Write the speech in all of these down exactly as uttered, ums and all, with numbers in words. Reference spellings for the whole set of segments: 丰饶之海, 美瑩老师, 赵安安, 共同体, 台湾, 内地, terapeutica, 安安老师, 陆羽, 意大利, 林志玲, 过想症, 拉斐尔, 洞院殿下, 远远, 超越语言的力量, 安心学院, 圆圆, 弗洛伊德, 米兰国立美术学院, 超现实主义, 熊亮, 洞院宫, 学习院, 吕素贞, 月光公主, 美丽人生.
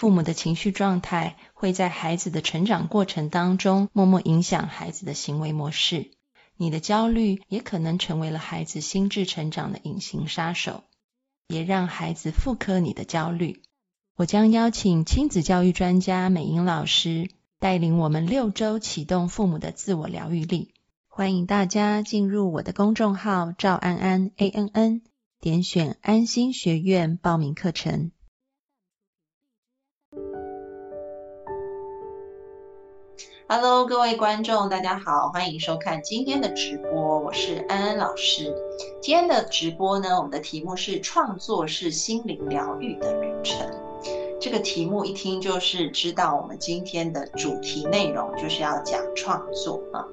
父母的情绪状态会在孩子的成长过程当中默默影响孩子的行为模式，你的焦虑也可能成为了孩子心智成长的隐形杀手。别让孩子复刻你的焦虑。我将邀请亲子教育专家美瑩老师带领我们六周启动父母的自我疗愈力。欢迎大家进入我的公众号赵安安 A N N， 点选安心学院报名课程。Hello， 各位观众，大家好，欢迎收看今天的直播，我是安安老师。今天的直播呢，我们的题目是创作是心灵疗愈的旅程。这个题目一听就是知道我们今天的主题内容就是要讲创作啊。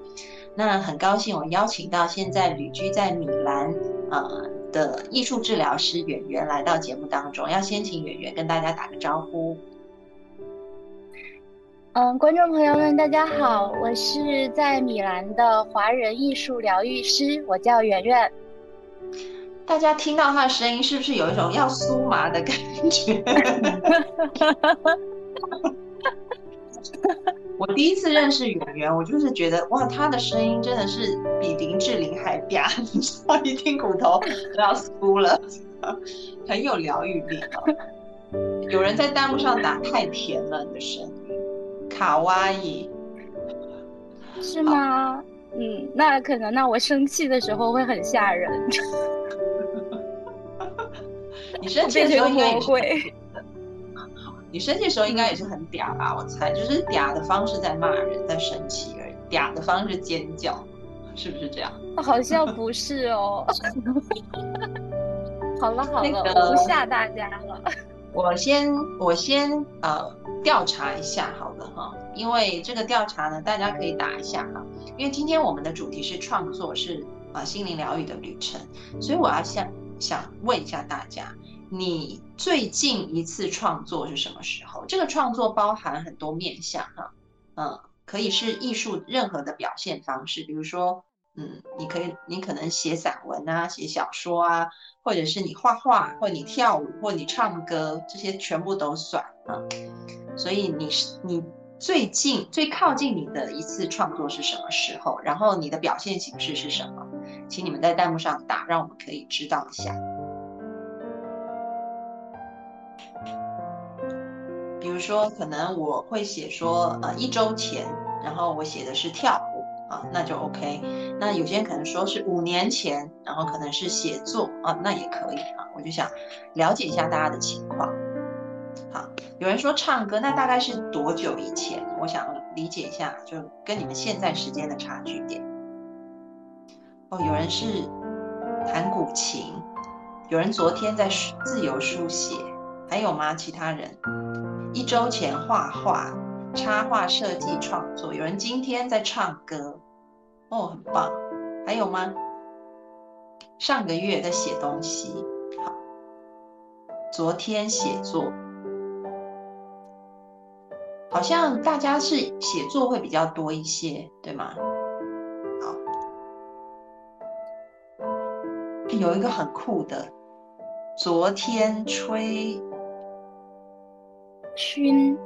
那很高兴我邀请到现在旅居在米兰呃的艺术治疗师远远来到节目当中，要先请远远跟大家打个招呼。嗯，观众朋友们大家好，我是在米兰的华人艺术疗愈师，我叫圆圆。大家听到她的声音是不是有一种要酥麻的感觉？我第一次认识圆圆，我就是觉得哇，她的声音真的是比林志玲还嗲，你知道一听骨头都要酥了，很有疗愈力。有人在弹幕上打太甜了你的声音卡哇伊是吗？嗯，那可能那我生气的时候会很吓人。你生气的时候应该也是，你生气的时候应该也是很嗲吧？我猜就是嗲的方式在骂人，在生气而已。嗲的方式尖叫，是不是这样？好像不是哦。好了好了，那个、我不吓大家了。我先我先呃。调查一下好了哈，因为这个调查呢，大家可以打一下哈。因为今天我们的主题是创作，是啊、呃、心灵疗愈的旅程，所以我要想想问一下大家，你最近一次创作是什么时候？这个创作包含很多面向哈，嗯、呃，可以是艺术任何的表现方式，比如说，嗯，你可以，你可能写散文啊，写小说啊，或者是你画画，或者你跳舞，或者你唱歌，这些全部都算啊。呃所以你你最近最靠近你的一次创作是什么时候？然后你的表现形式是什么？请你们在弹幕上打，让我们可以知道一下。比如说，可能我会写说，呃，一周前，然后我写的是跳舞啊，那就 OK。那有些人可能说是五年前，然后可能是写作啊，那也可以啊。我就想了解一下大家的情况。好，有人说唱歌，那大概是多久以前？我想理解一下，就跟你们现在时间的差距点。哦，有人是弹古琴，有人昨天在自由书写，还有吗？其他人一周前画画、插画设计创作，有人今天在唱歌，哦，很棒。还有吗？上个月在写东西，好，昨天写作。好像大家是写作会比较多一些，对吗？好，有一个很酷的，昨天吹熏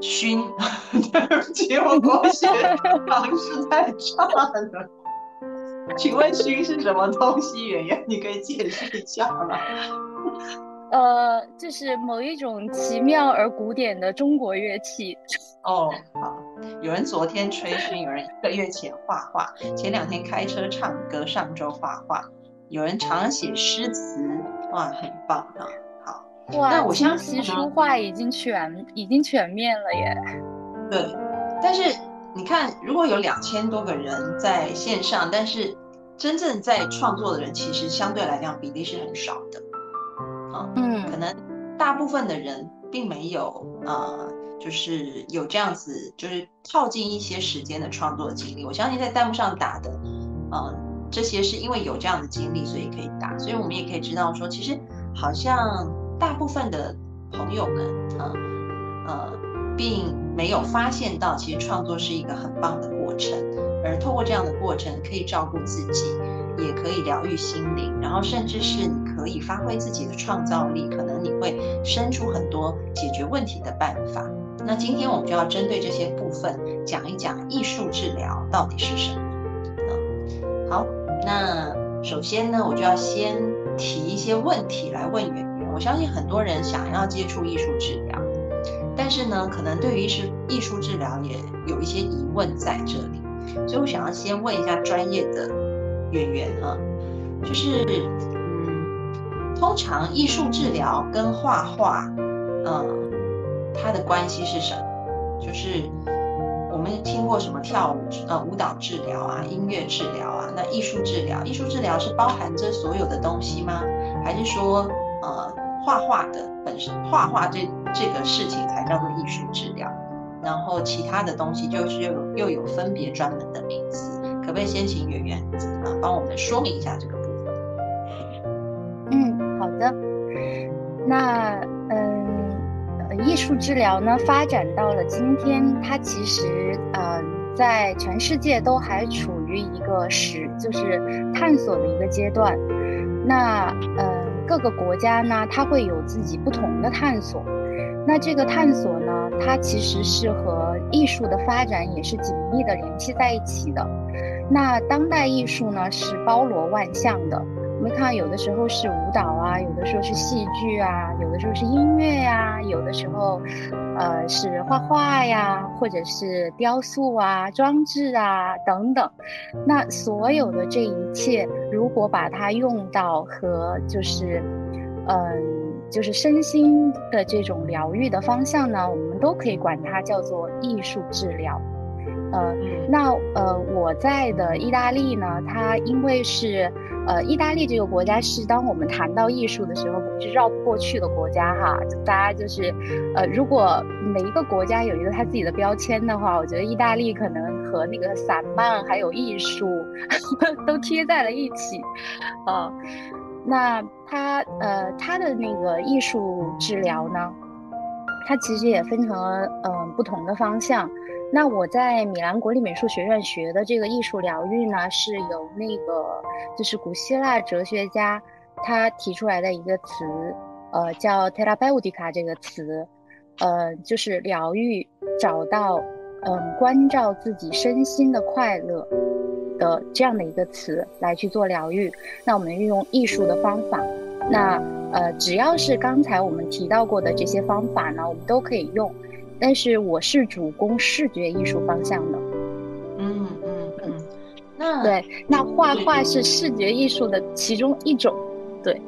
熏，对不起，我国学尝试太差了。请问熏是什么东西？圆圆，你可以解释一下吗？呃，这是某一种奇妙而古典的中国乐器。哦，好，有人昨天吹嘘，有人一个月前画画，前两天开车唱歌，上周画画，有人常写诗词，哇，很棒啊！好，哇，那我相信书画已经全已经全面了耶。对，但是你看，如果有两千多个人在线上，但是真正在创作的人，其实相对来讲比例是很少的。嗯，可能大部分的人并没有呃，就是有这样子，就是靠近一些时间的创作经历。我相信在弹幕上打的，呃，这些是因为有这样的经历，所以可以打。所以我们也可以知道说，其实好像大部分的朋友们，呃呃，并没有发现到，其实创作是一个很棒的过程，而透过这样的过程，可以照顾自己，也可以疗愈心灵，然后甚至是你可以发挥自己的创造力，可能你会生出很多解决问题的办法。那今天我们就要针对这些部分讲一讲艺术治疗到底是什么。嗯、好，那首先呢，我就要先提一些问题来问圆圆。我相信很多人想要接触艺术治疗，但是呢，可能对于艺术治疗也有一些疑问在这里，所以我想要先问一下专业的圆圆啊，就是嗯，通常艺术治疗跟画画，呃，它的关系是什么？就是我们听过什么跳舞呃舞蹈治疗啊、音乐治疗啊，那艺术治疗，艺术治疗是包含这所有的东西吗？还是说呃画画的本身画画这这个事情才叫做艺术治疗？然后其他的东西就是又有又有分别专门的名字。可不可以先请圆圆啊帮我们说明一下这个部分？嗯，好的。那嗯，艺术治疗呢，发展到了今天，它其实嗯，在全世界都还处于一个实就是探索的一个阶段。那嗯，各个国家呢，它会有自己不同的探索。那这个探索呢，它其实是和艺术的发展也是紧密的联系在一起的。那当代艺术呢是包罗万象的，我们看有的时候是舞蹈啊，有的时候是戏剧啊，有的时候是音乐呀、啊，有的时候，呃是画画呀，或者是雕塑啊、装置啊等等。那所有的这一切，如果把它用到和就是，嗯、呃，就是身心的这种疗愈的方向呢，我们都可以管它叫做艺术治疗。呃，那呃，我在的意大利呢，它因为是呃，意大利这个国家是当我们谈到艺术的时候，我们是绕不过去的国家哈。大家就是呃，如果每一个国家有一个它自己的标签的话，我觉得意大利可能和那个散漫还有艺术都贴在了一起，啊、呃，那它呃，它的那个艺术治疗呢，它其实也分成了嗯、呃、不同的方向。那我在米兰国立美术学院学的这个艺术疗愈呢，是由那个就是古希腊哲学家他提出来的一个词，呃，叫 terapeutica 这个词，呃，就是疗愈，找到嗯、呃、关照自己身心的快乐的这样的一个词来去做疗愈。那我们运用艺术的方法，那呃只要是刚才我们提到过的这些方法呢，我们都可以用。但是我是主攻视觉艺术方向的，嗯嗯嗯，那对，那画画是视觉艺术的其中一种，对。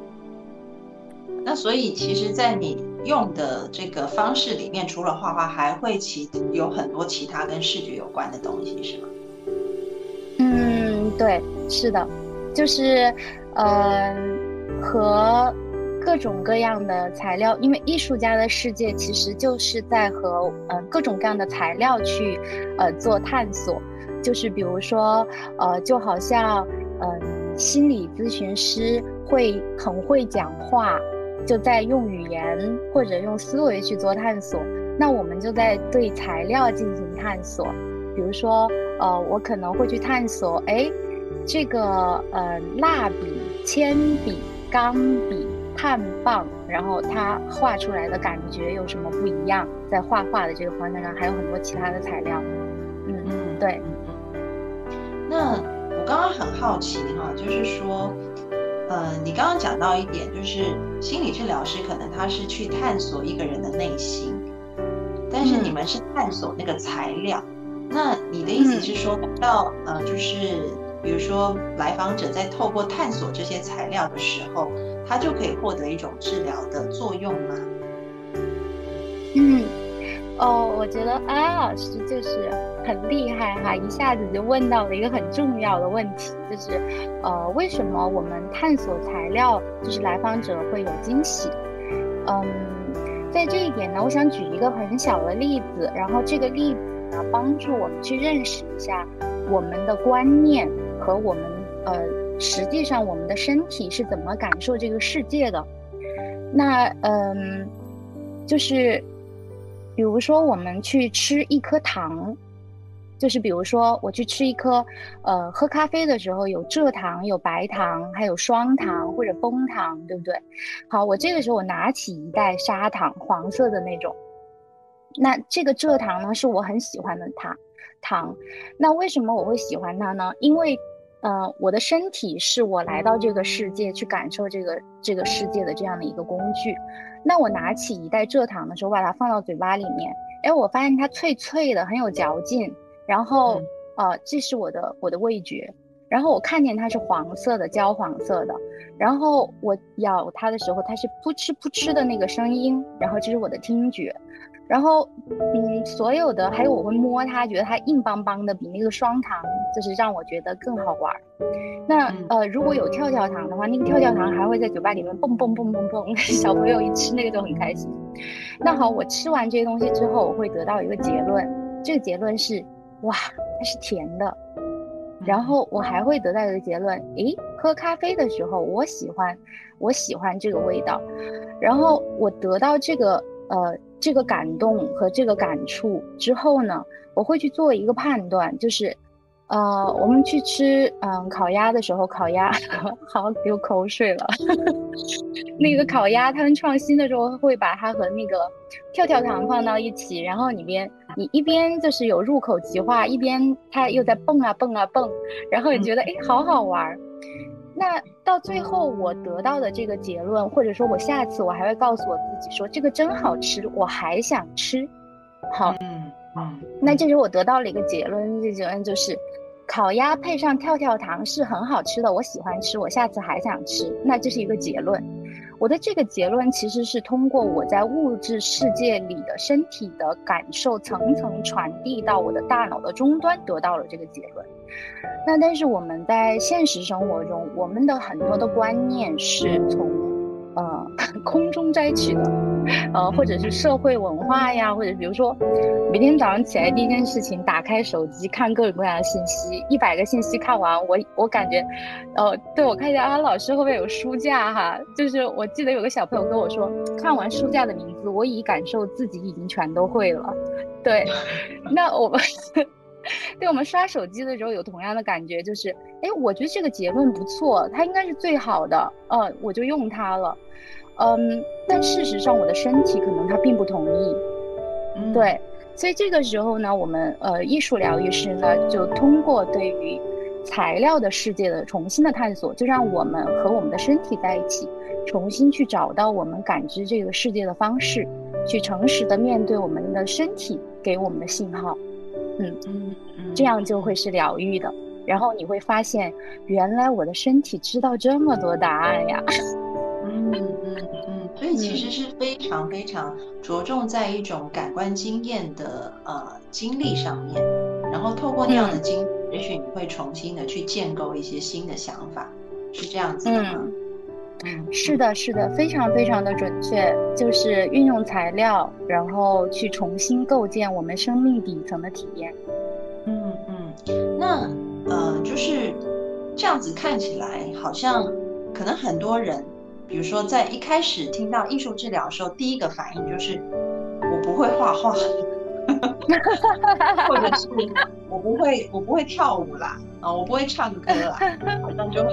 那所以其实，在你用的这个方式里面，除了画画，还会其有很多其他跟视觉有关的东西，是吗？嗯，对，是的，就是，呃，和。各种各样的材料，因为艺术家的世界其实就是在和呃各种各样的材料去呃做探索，就是比如说呃就好像呃心理咨询师会很会讲话，就在用语言或者用思维去做探索，那我们就在对材料进行探索，比如说呃我可能会去探索，哎，这个呃蜡笔、铅笔、钢笔、碳棒，然后它画出来的感觉有什么不一样？在画画的这个方向上，还有很多其他的材料。嗯嗯，对。那我刚刚很好奇哈、啊，就是说，呃，你刚刚讲到一点，就是心理治疗师可能他是去探索一个人的内心，但是你们是探索那个材料。嗯、那你的意思是说，嗯、到呃，就是比如说来访者在透过探索这些材料的时候，它就可以获得一种治疗的作用吗？嗯，哦，我觉得安安老师就是很厉害哈，一下子就问到了一个很重要的问题，就是，呃，为什么我们探索材料，就是来访者会有惊喜？嗯，在这一点呢，我想举一个很小的例子，然后这个例子呢，帮助我们去认识一下我们的观念和我们呃，实际上我们的身体是怎么感受这个世界的。那嗯，就是比如说我们去吃一颗糖，就是比如说我去吃一颗呃，喝咖啡的时候有蔗糖、有白糖、还有双糖或者枫糖，对不对？好，我这个时候我拿起一袋砂糖，黄色的那种，那这个蔗糖呢是我很喜欢的糖糖。那为什么我会喜欢它呢？因为呃，我的身体是我来到这个世界去感受这个这个世界的这样的一个工具。那我拿起一袋蔗糖的时候，把它放到嘴巴里面，哎，我发现它脆脆的，很有嚼劲。然后，嗯、呃，这是我的我的味觉。然后我看见它是黄色的，焦黄色的。然后我咬它的时候，它是扑哧扑哧的那个声音。然后这是我的听觉。然后，嗯，所有的还有我会摸它，觉得它硬邦邦的，比那个双糖就是让我觉得更好玩。那呃，如果有跳跳糖的话，那个跳跳糖还会在嘴巴里面蹦蹦蹦蹦蹦，小朋友一吃那个就很开心。那好，我吃完这些东西之后，我会得到一个结论，这个结论是，哇，它是甜的。然后我还会得到一个结论，诶，喝咖啡的时候，我喜欢，我喜欢这个味道。然后我得到这个呃。这个感动和这个感触之后呢，我会去做一个判断，就是，呃，我们去吃嗯烤鸭的时候，烤鸭好流口水了。那个烤鸭他们创新的时候会把它和那个跳跳糖放到一起，然后里边你一边就是有入口即化，一边它又在蹦啊蹦啊蹦，然后你觉得哎好好玩。那到最后我得到的这个结论，或者说我下次我还会告诉我自己说，这个真好吃，我还想吃。好，嗯嗯，那这时候我得到了一个结论，这结论就是烤鸭配上跳跳糖是很好吃的，我喜欢吃，我下次还想吃。那这是一个结论。我的这个结论其实是通过我在物质世界里的身体的感受层层传递到我的大脑的终端，得到了这个结论。那但是我们在现实生活中，我们的很多的观念是从呃空中摘取的，呃或者是社会文化呀，或者比如说每天早上起来第一件事情打开手机看各种各样的信息，一百个信息看完，我我感觉呃对，我看一下啊，老师后面有书架哈，就是我记得有个小朋友跟我说，看完书架的名字，我已感受自己已经全都会了。对，那我们对，我们刷手机的时候有同样的感觉，就是哎，我觉得这个结论不错，它应该是最好的，呃，我就用它了。嗯，但事实上我的身体可能它并不同意。嗯、对，所以这个时候呢，我们呃艺术疗愈师呢，就通过对于材料的世界的重新的探索，就让我们和我们的身体在一起，重新去找到我们感知这个世界的方式，去诚实的面对我们的身体给我们的信号。嗯嗯，这样就会是疗愈的。然后你会发现，原来我的身体知道这么多答案呀。嗯嗯嗯，所以其实是非常非常着重在一种感官经验的呃经历上面，然后透过那样的经历，也许你会重新的去建构一些新的想法，是这样子的吗？嗯是的，是的，非常非常的准确，就是运用材料，然后去重新构建我们生命底层的体验。嗯嗯，那呃，就是这样子看起来，好像可能很多人，比如说在一开始听到艺术治疗的时候，第一个反应就是我不会画画，或者是我不会我不会跳舞啦，啊、呃，我不会唱歌啦，好像就会。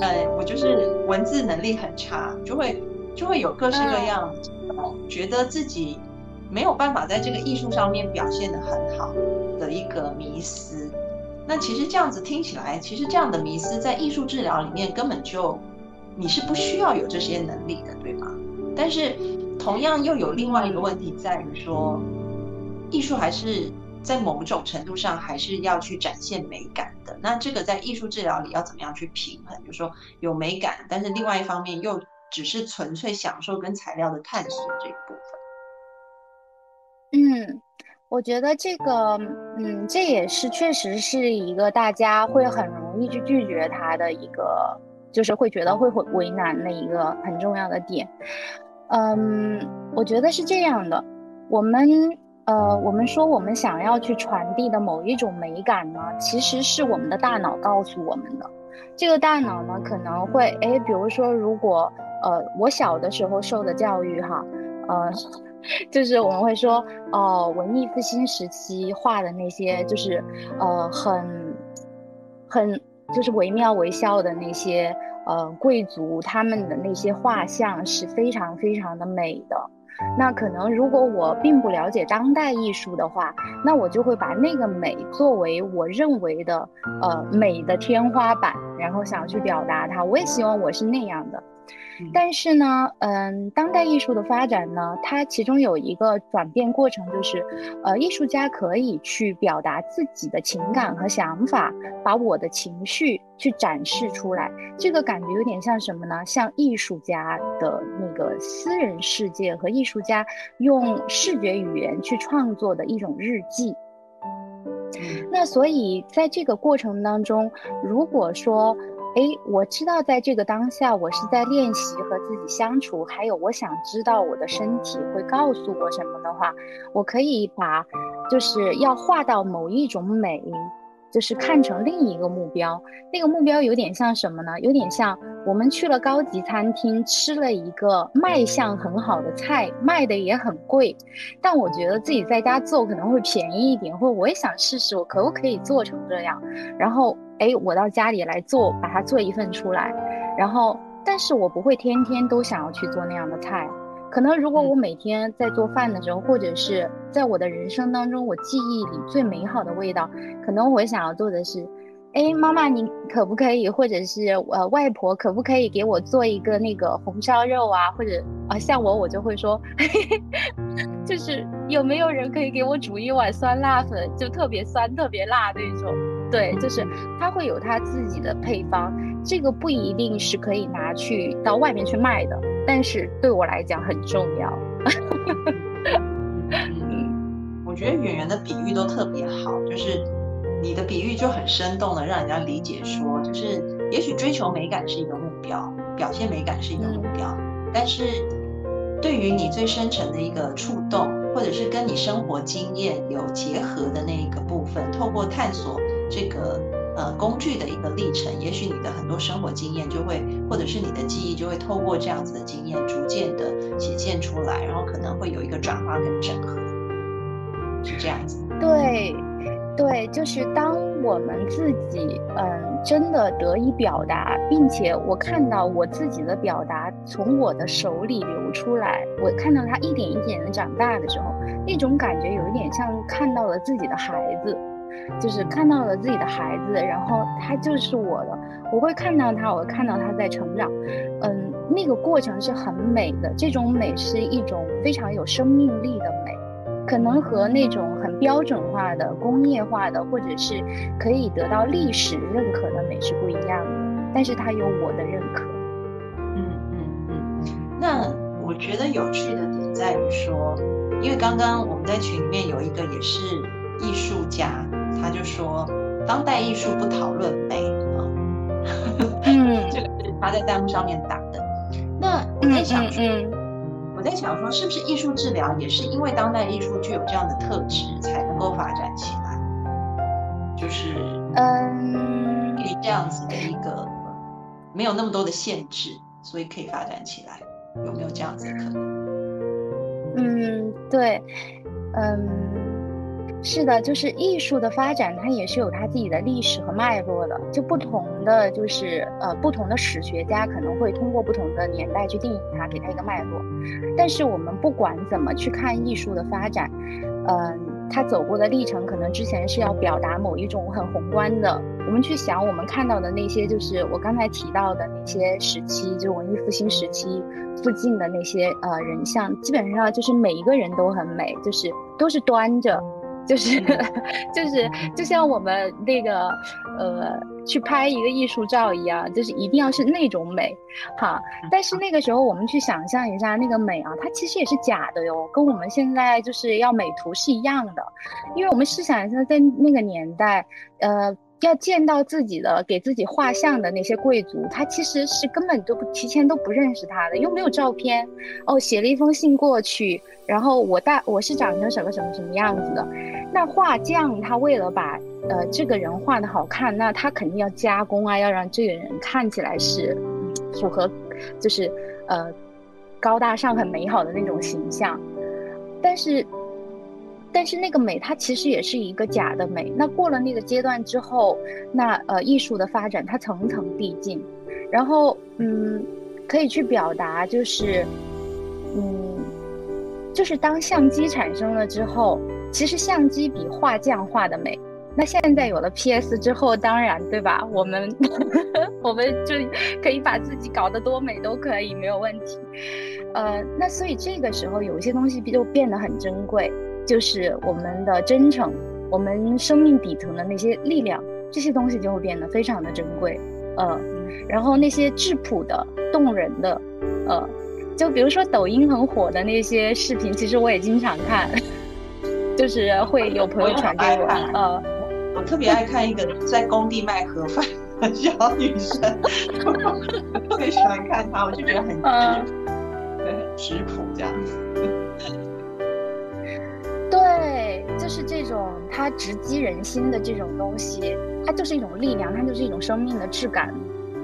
呃、嗯，我就是文字能力很差，就会就会有各式各样、嗯，觉得自己没有办法在这个艺术上面表现得很好的一个迷思。那其实这样子听起来，其实这样的迷思在艺术治疗里面根本就你是不需要有这些能力的，对吗？但是同样又有另外一个问题在于说，艺术还是在某种程度上还是要去展现美感的，那这个在艺术治疗里要怎么样去平衡，就是说有美感，但是另外一方面又只是纯粹享受跟材料的探索这一部分。嗯，我觉得这个嗯，这也是确实是一个大家会很容易去拒绝它的一个，就是会觉得会为难的一个很重要的点。嗯，我觉得是这样的，我们呃，我们说我们想要去传递的某一种美感呢，其实是我们的大脑告诉我们的。这个大脑呢，可能会哎，比如说，如果呃，我小的时候受的教育哈，呃，就是我们会说，哦、呃，文艺复兴时期画的那些，就是呃，很很就是惟妙惟肖的那些呃贵族，他们的那些画像是非常非常的美的。那可能如果我并不了解当代艺术的话，那我就会把那个美作为我认为的呃美的天花板，然后想去表达它，我也希望我是那样的。但是呢，嗯，当代艺术的发展呢，它其中有一个转变过程，就是呃艺术家可以去表达自己的情感和想法，把我的情绪去展示出来。这个感觉有点像什么呢？像艺术家的那个私人世界和艺术家用视觉语言去创作的一种日记。那所以在这个过程当中，如果说诶，我知道在这个当下我是在练习和自己相处，还有我想知道我的身体会告诉我什么的话，我可以把就是要画到某一种美，就是看成另一个目标。那个目标有点像什么呢？有点像我们去了高级餐厅，吃了一个卖相很好的菜，卖的也很贵，但我觉得自己在家做可能会便宜一点，或者我也想试试我可不可以做成这样，然后哎，我到家里来做，把它做一份出来，然后但是我不会天天都想要去做那样的菜。可能如果我每天在做饭的时候，或者是在我的人生当中我记忆里最美好的味道，可能我想要做的是，哎，妈妈你可不可以，或者是呃外婆可不可以给我做一个那个红烧肉啊，或者啊像我我就会说就是有没有人可以给我煮一碗酸辣粉，就特别酸特别辣那种。对，就是他会有他自己的配方，这个不一定是可以拿去到外面去卖的，但是对我来讲很重要、嗯、我觉得圆圆的比喻都特别好，就是你的比喻就很生动的让人家理解说，就是也许追求美感是一个目标，表现美感是一个目标，但是对于你最深层的一个触动，或者是跟你生活经验有结合的那一个部分，透过探索这个呃工具的一个历程，也许你的很多生活经验就会，或者是你的记忆就会透过这样子的经验逐渐的显现出来，然后可能会有一个转化跟整合，是这样子。对对，就是当我们自己嗯真的得以表达，并且我看到我自己的表达从我的手里流出来，我看到它一点一点的长大的时候，那种感觉有一点像看到了自己的孩子，就是看到了自己的孩子，然后他就是我的，我会看到他，我会看到他在成长，嗯，那个过程是很美的，这种美是一种非常有生命力的美，可能和那种很标准化的、工业化的，或者是可以得到历史认可的美是不一样的，但是它有我的认可。嗯嗯嗯。那我觉得有趣的点在于说，因为刚刚我们在群里面有一个也是艺术家，他就说当代艺术不讨论美、嗯、这个是他在弹幕上面打的。那我在想说、嗯嗯、我在想说是不是艺术治疗也是因为当代艺术具有这样的特质才能够发展起来，就是嗯，可以这样子的一个没有那么多的限制，所以可以发展起来，有没有这样子的可能？嗯，对，嗯，是的，就是艺术的发展它也是有它自己的历史和脉络的，就不同的就是呃不同的史学家可能会通过不同的年代去定义它，给它一个脉络。但是我们不管怎么去看艺术的发展，嗯、呃，它走过的历程可能之前是要表达某一种很宏观的，我们去想我们看到的那些，就是我刚才提到的那些时期，就文艺复兴时期附近的那些呃人像，基本上就是每一个人都很美，就是都是端着。就是就是就像我们那个呃去拍一个艺术照一样，就是一定要是那种美哈。但是那个时候我们去想象一下，那个美啊它其实也是假的哟，跟我们现在就是要美图是一样的。因为我们试想一下，在那个年代呃要见到自己的给自己画像的那些贵族，他其实是根本都不提前都不认识他的，又没有照片，哦，写了一封信过去，然后我大我是长成什么什么什么样子的。那画匠他为了把呃这个人画的好看，那他肯定要加工啊，要让这个人看起来是符合就是呃高大上很美好的那种形象，但是但是那个美它其实也是一个假的美。那过了那个阶段之后，那呃艺术的发展它层层递进，然后嗯可以去表达，就是嗯就是当相机产生了之后，其实相机比画匠画的美。那现在有了 P S 之后，当然对吧，我们我们就可以把自己搞得多美都可以，没有问题。呃那所以这个时候有些东西就变得很珍贵，就是我们的真诚，我们生命底层的那些力量，这些东西就会变得非常的珍贵，呃，然后那些质朴的、动人的，呃，就比如说抖音很火的那些视频，其实我也经常看，就是会有朋友传给我，呃，我特别爱看一个在工地卖盒饭的小女生，我特别喜欢看她，我就觉得很、呃、对，质朴这样子。对，就是这种它直击人心的这种东西，它就是一种力量，它就是一种生命的质感。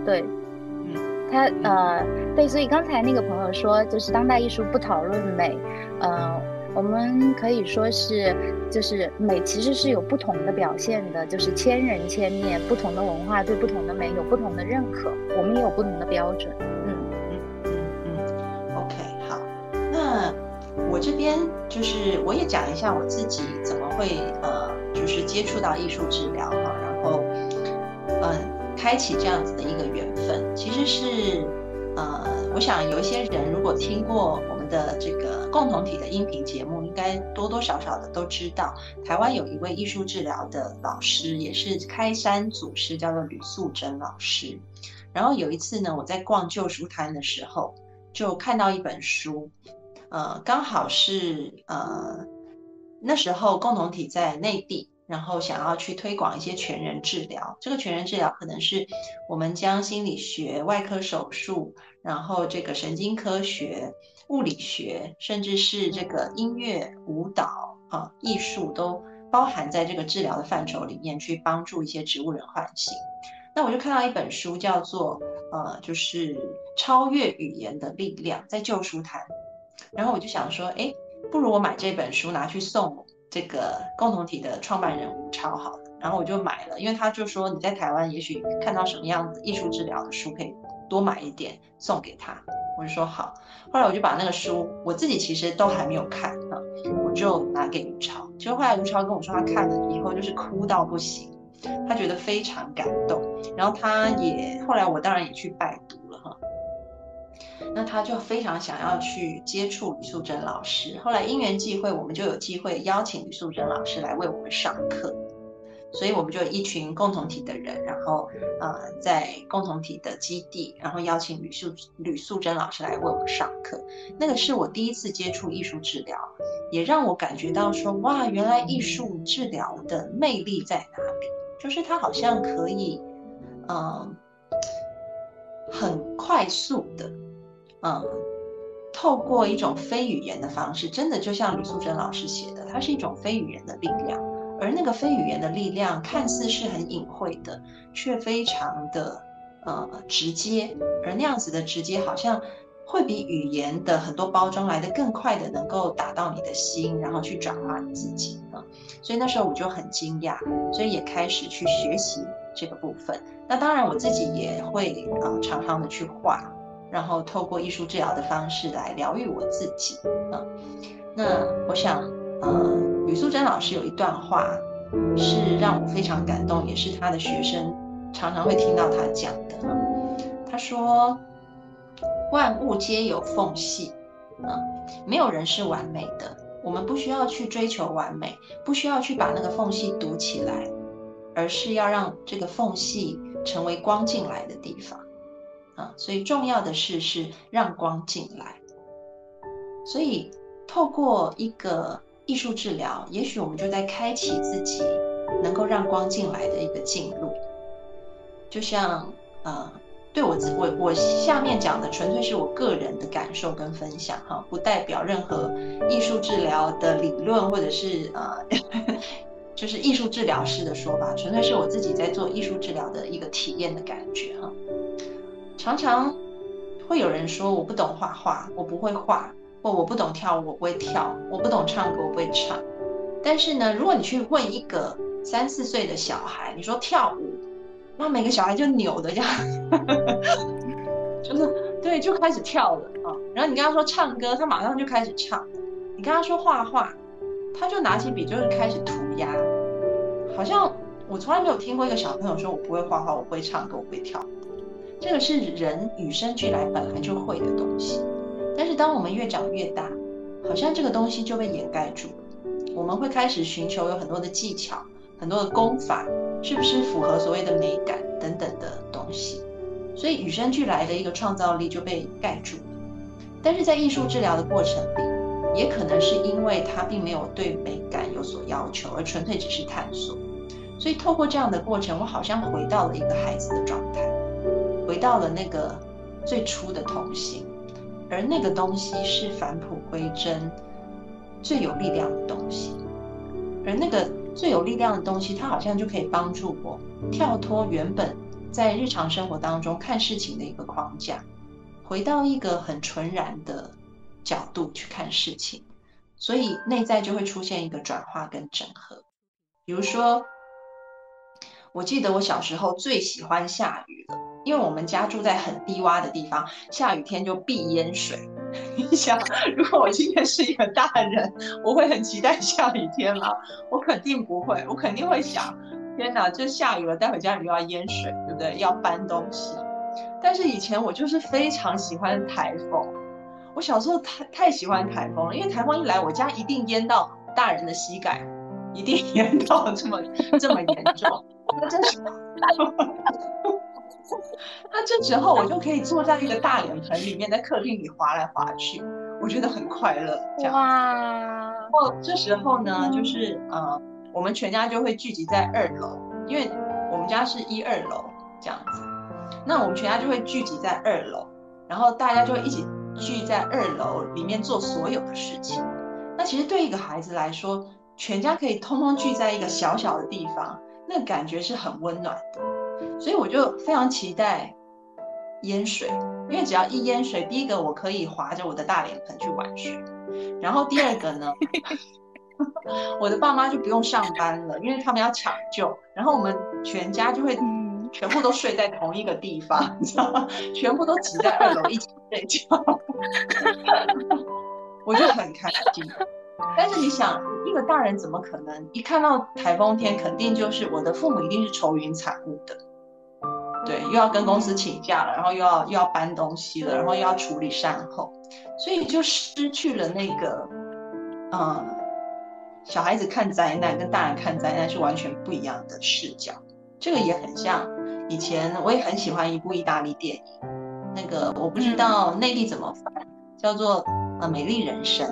对，嗯，它呃，对，所以刚才那个朋友说，就是当代艺术不讨论美，呃，我们可以说是，就是美其实是有不同的表现的，就是千人千面，不同的文化对不同的美有不同的认可，我们也有不同的标准。嗯嗯嗯嗯 ，OK， 好，那。我这边就是我也讲一下我自己怎么会呃，就是接触到艺术治疗哈，然后嗯、呃，开启这样子的一个缘分。其实是呃，我想有一些人如果听过我们的这个共同体的音频节目，应该多多少少的都知道，台湾有一位艺术治疗的老师，也是开山祖师，叫做吕素贞老师。然后有一次呢，我在逛旧书摊的时候，就看到一本书。呃，刚好是呃那时候共同体在内地，然后想要去推广一些全人治疗。这个全人治疗可能是我们将心理学、外科手术，然后这个神经科学、物理学，甚至是这个音乐、舞蹈啊、艺术都包含在这个治疗的范畴里面，去帮助一些植物人唤醒。那我就看到一本书，叫做呃，就是超越语言的力量，在旧书摊。然后我就想说，哎，不如我买这本书拿去送这个共同体的创办人吴超好了。然后我就买了，因为他就说你在台湾也许看到什么样子艺术治疗的书，可以多买一点送给他。我就说好。后来我就把那个书，我自己其实都还没有看啊，我就拿给吴超。结果后来吴超跟我说，他看了以后就是哭到不行，他觉得非常感动。然后他也后来我当然也去拜读了哈。那他就非常想要去接触吕素贞老师，后来因缘际会，我们就有机会邀请吕素贞老师来为我们上课，所以我们就一群共同体的人，然后呃在共同体的基地，然后邀请吕素吕素贞老师来为我们上课。那个是我第一次接触艺术治疗，也让我感觉到说，哇，原来艺术治疗的魅力在哪里？就是它好像可以，嗯、呃，很快速的。嗯，透过一种非语言的方式，真的就像吕素贞老师写的，它是一种非语言的力量，而那个非语言的力量看似是很隐晦的，却非常的呃直接，而那样子的直接好像会比语言的很多包装来得更快的能够打到你的心，然后去转化你自己呢。所以那时候我就很惊讶，所以也开始去学习这个部分。那当然我自己也会呃常常的去画。然后透过艺术治疗的方式来疗愈我自己、嗯、那我想呃，吕素贞老师有一段话是让我非常感动，也是他的学生常常会听到他讲的、嗯、他说万物皆有缝隙、嗯、没有人是完美的，我们不需要去追求完美，不需要去把那个缝隙堵起来，而是要让这个缝隙成为光进来的地方啊、所以重要的事是让光进来。所以透过一个艺术治疗，也许我们就在开启自己能够让光进来的一个进路。就像呃，对我我我下面讲的纯粹是我个人的感受跟分享哈，不代表任何艺术治疗的理论或者是呃就是艺术治疗师的说法，纯粹是我自己在做艺术治疗的一个体验的感觉哈。常常会有人说我不懂画画，我不会画，或我不懂跳舞，我不会跳，我不懂唱歌，我不会唱。但是呢，如果你去问一个三四岁的小孩，你说跳舞，那每个小孩就扭的这样，就是对，就开始跳了啊。然后你跟他说唱歌，他马上就开始唱；你跟他说画画，他就拿起笔就是开始涂鸦。好像我从来没有听过一个小朋友说我不会画画，我不会唱歌，我不会跳。这个是人与生俱来本来就会的东西，但是当我们越长越大，好像这个东西就被掩盖住了。我们会开始寻求有很多的技巧，很多的功法，是不是符合所谓的美感等等的东西，所以与生俱来的一个创造力就被盖住了。但是在艺术治疗的过程里，也可能是因为它并没有对美感有所要求，而纯粹只是探索。所以透过这样的过程，我好像回到了一个孩子的状态，回到了那个最初的童心，而那个东西是返璞归真最有力量的东西。而那个最有力量的东西，它好像就可以帮助我跳脱原本在日常生活当中看事情的一个框架，回到一个很纯然的角度去看事情，所以内在就会出现一个转化跟整合。比如说，我记得我小时候最喜欢下雨了，因为我们家住在很低洼的地方，下雨天就必淹水。你想，如果我今天是一个大人，我会很期待下雨天吗？我肯定不会，我肯定会想，天哪，这下雨了，待会家里又要淹水，对不对？要搬东西。但是以前我就是非常喜欢台风，我小时候 太, 太喜欢台风了，因为台风一来，我家一定淹到大人的膝盖，一定淹到这么这么严重。那真是。那这时候我就可以坐在一个大脸盆里面，在客厅里滑来滑去，我觉得很快乐。这样哇！然后这时候呢，就是呃，我们全家就会聚集在二楼，因为我们家是一二楼这样子。那我们全家就会聚集在二楼，然后大家就一起聚在二楼里面做所有的事情。那其实对一个孩子来说，全家可以通通聚在一个小小的地方，那个感觉是很温暖的。所以我就非常期待淹水，因为只要一淹水，第一个我可以划着我的大脸盆去玩水，然后第二个呢，我的爸妈就不用上班了，因为他们要抢救，然后我们全家就会全部都睡在同一个地方，你知道吗？全部都挤在二楼一起睡觉，我就很开心。但是你想，一个大人怎么可能一看到台风天，肯定就是我的父母一定是愁云惨雾的，对，又要跟公司请假了，然后又要又要搬东西了，然后又要处理善后，所以就失去了那个，嗯，小孩子看灾难跟大人看灾难是完全不一样的视角。这个也很像以前我也很喜欢一部意大利电影，那个我不知道内地怎么翻，叫做呃《美丽人生》。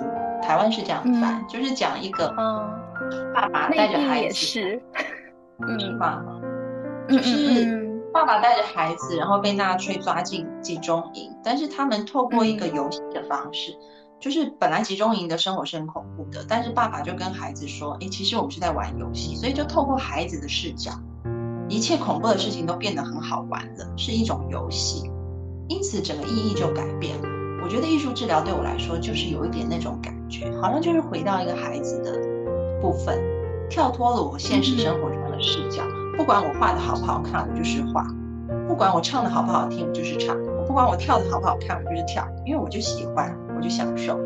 台湾是这样翻、嗯，就是讲一个爸爸带着孩子，嗯、也是，嗯吧，就是爸爸带着孩子，然后被纳粹抓进集中营，但是他们透过一个游戏的方式、嗯，就是本来集中营的生活是很恐怖的，但是爸爸就跟孩子说，哎、欸，其实我们是在玩游戏，所以就透过孩子的视角，一切恐怖的事情都变得很好玩了，是一种游戏，因此整个意义就改变了。我觉得艺术治疗对我来说就是有一点那种感觉，好像就是回到一个孩子的部分，跳脱了我现实生活中的视角。不管我画的好不好看，我就是画；不管我唱的好不好听，我就是唱；不管我跳的好不好看，我就是跳，因为我就喜欢，我就享受。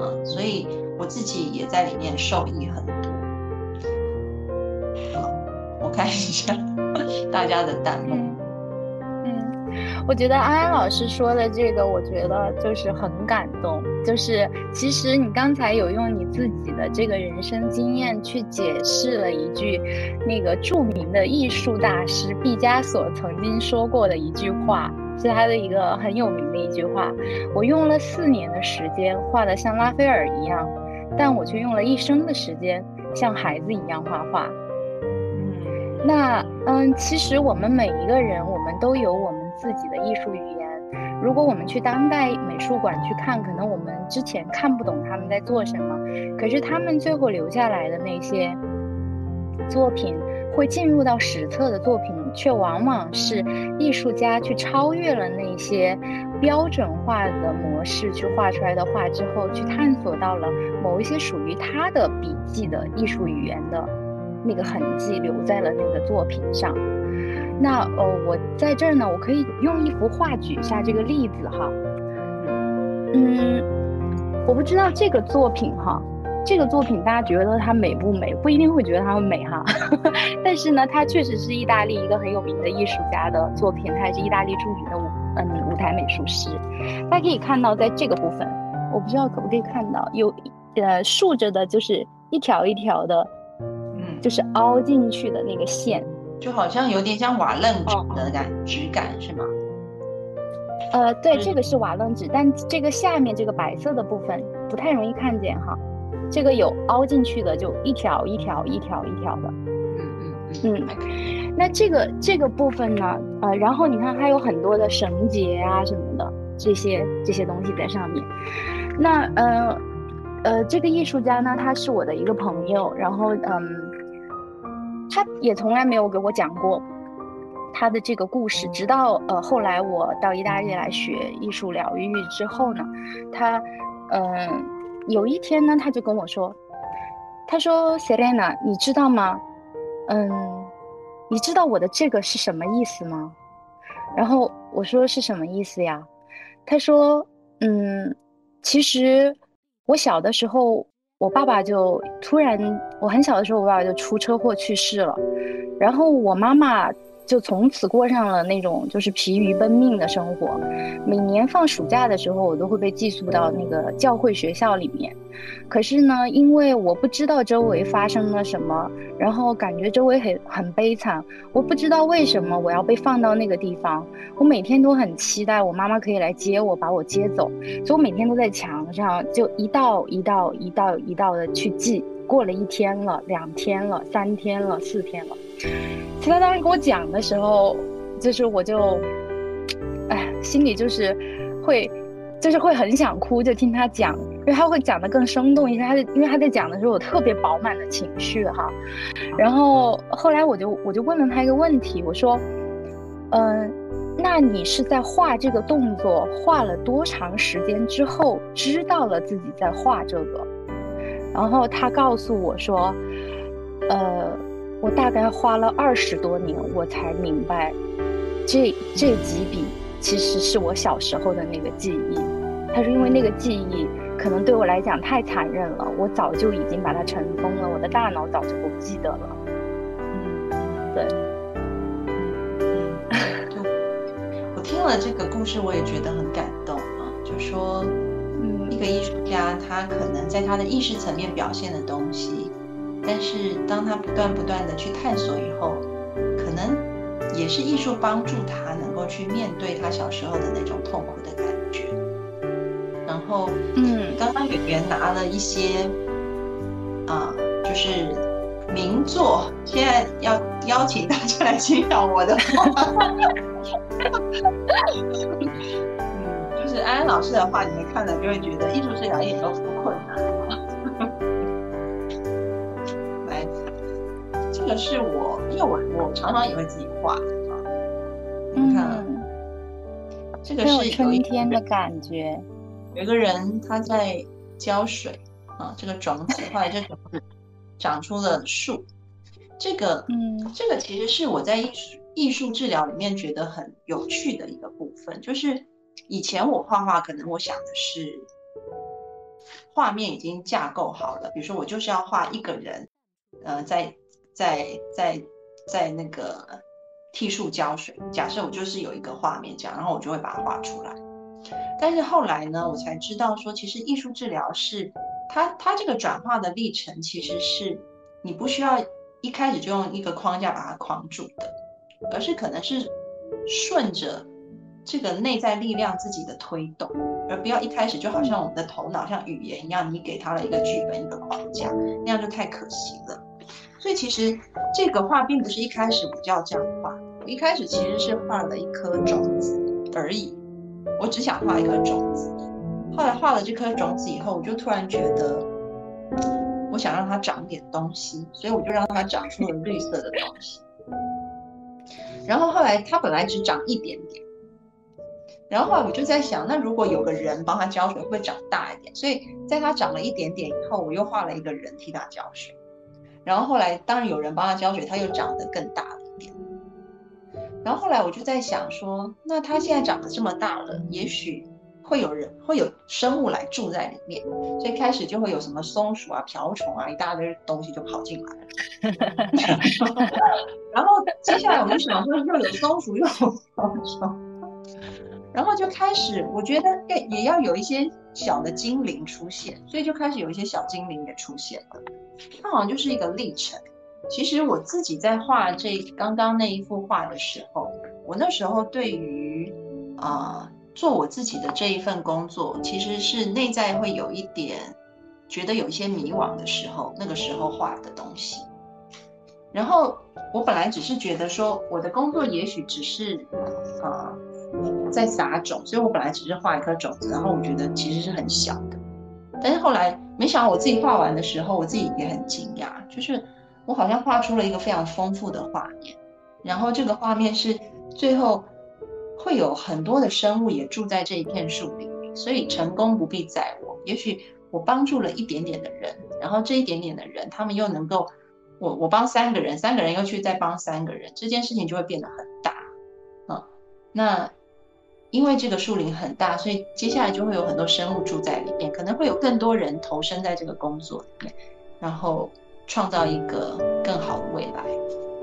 嗯，所以我自己也在里面受益很多。好，我看一下大家的弹幕。我觉得安安老师说的这个，我觉得就是很感动。就是其实你刚才有用你自己的这个人生经验去解释了一句那个著名的艺术大师毕加索曾经说过的一句话，是他的一个很有名的一句话：我用了四年的时间画得像拉斐尔一样，但我却用了一生的时间像孩子一样画画。那嗯，其实我们每一个人，我们都有我们自己的艺术语言。如果我们去当代美术馆去看，可能我们之前看不懂他们在做什么，可是他们最后留下来的那些作品，会进入到史册的作品，却往往是艺术家去超越了那些标准化的模式去画出来的画之后，去探索到了某一些属于他的笔记的艺术语言的那个痕迹留在了那个作品上。那呃、哦，我在这儿呢，我可以用一幅画举一下这个例子哈。嗯，我不知道这个作品哈，这个作品大家觉得它美不美？不一定会觉得它会美哈。但是呢，它确实是意大利一个很有名的艺术家的作品，它也是意大利著名的舞嗯舞台美术师。大家可以看到，在这个部分，我不知道可不可以看到有呃竖着的，就是一条一条的。就是凹进去的那个线，就好像有点像瓦楞纸的感、哦、质感是吗？呃，对，这个是瓦楞纸，但这个下面这个白色的部分不太容易看见哈。这个有凹进去的，就一条一条一条一条的。嗯嗯嗯。那这个这个部分呢，呃，然后你看还有很多的绳结啊什么的，这些这些东西在上面。那呃呃，这个艺术家呢，他是我的一个朋友，然后嗯。他也从来没有给我讲过他的这个故事，直到呃后来我到意大利来学艺术疗愈之后呢，他嗯、呃、有一天呢他就跟我说，他说 Serena 你知道吗？嗯，你知道我的这个是什么意思吗？然后我说是什么意思呀？他说嗯，其实我小的时候。我爸爸就突然，我很小的时候，我爸爸就出车祸去世了，然后我妈妈就从此过上了那种就是疲于奔命的生活。每年放暑假的时候，我都会被寄宿到那个教会学校里面。可是呢，因为我不知道周围发生了什么，然后感觉周围很很悲惨，我不知道为什么我要被放到那个地方。我每天都很期待我妈妈可以来接我，把我接走，所以我每天都在墙上就一道一道一道一道的去记。过了一天了，两天了，三天了，四天了。其实他当时跟我讲的时候，就是我就，哎，心里就是会，就是会很想哭，就听他讲，因为他会讲得更生动一些。他因为他在讲的时候有特别饱满的情绪哈。然后后来我就我就问了他一个问题，我说，嗯、呃，那你是在画这个动作画了多长时间之后，知道了自己在画这个？然后他告诉我说，呃，我大概花了二十多年，我才明白这，这几笔其实是我小时候的那个记忆。他说，因为那个记忆可能对我来讲太残忍了，我早就已经把它尘封了，我的大脑早就不记得了。嗯，对。嗯，就我听了这个故事，我也觉得很感动啊，就说。一个艺术家，他可能在他的意识层面表现的东西，但是当他不断不断的去探索以后，可能也是艺术帮助他能够去面对他小时候的那种痛苦的感觉。然后，嗯，刚刚圆圆拿了一些啊、呃，就是名作，现在要邀请大家来欣赏我的话。就是安安老师的话，你们看了就会觉得艺术治疗一点都不困难。来，这个是我，因为我我常常也会自己画啊。你看，嗯、这个是春天的感觉。有一个人他在浇水啊，这个种子后来就长出了树。这个，嗯，这个其实是我在艺术艺术治疗里面觉得很有趣的一个部分，就是。以前我画画，可能我想的是画面已经架构好了，比如说我就是要画一个人，呃，在在在在那个替树浇水。假设我就是有一个画面这样，然后我就会把它画出来。但是后来呢，我才知道说，其实艺术治疗是它它这个转化的历程，其实是你不需要一开始就用一个框架把它框住的，而是可能是顺着。这个内在力量自己的推动，而不要一开始就好像我们的头脑像语言一样，你给它了一个剧本一个框架，那样就太可惜了。所以其实这个画并不是一开始我就要这样画，我一开始其实是画了一颗种子而已，我只想画一颗种子。后来画了这颗种子以后，我就突然觉得我想让它长点东西，所以我就让它长出了绿色的东西。然后后来它本来只长一点点，然后后来我就在想，那如果有个人帮它浇水会长大一点，所以在它长了一点点以后，我又画了一个人替它浇水。然后后来当然有人帮它浇水，它又长得更大了一点。然后后来我就在想说，那它现在长得这么大了，也许会有人会有生物来住在里面，所以开始就会有什么松鼠啊、瓢虫啊，一大堆东西就跑进来了。然后接下来我就想说，又有松鼠又有瓢虫，然后就开始我觉得也要有一些小的精灵出现，所以就开始有一些小精灵也出现了。它好像就是一个历程。其实我自己在画这刚刚那一幅画的时候，我那时候对于啊、呃、做我自己的这一份工作，其实是内在会有一点觉得有一些迷惘的时候，那个时候画的东西。然后我本来只是觉得说我的工作也许只是啊、呃、在撒种，所以我本来只是画一颗种子，然后我觉得其实是很小的。但是后来没想到我自己画完的时候，我自己也很惊讶，就是我好像画出了一个非常丰富的画面，然后这个画面是最后会有很多的生物也住在这一片树林里，所以成功不必在我，也许我帮助了一点点的人，然后这一点点的人他们又能够 我, 我帮三个人，三个人又去再帮三个人，这件事情就会变得很大、嗯、那因为这个树林很大，所以接下来就会有很多生物住在里面，可能会有更多人投身在这个工作里面，然后创造一个更好的未来。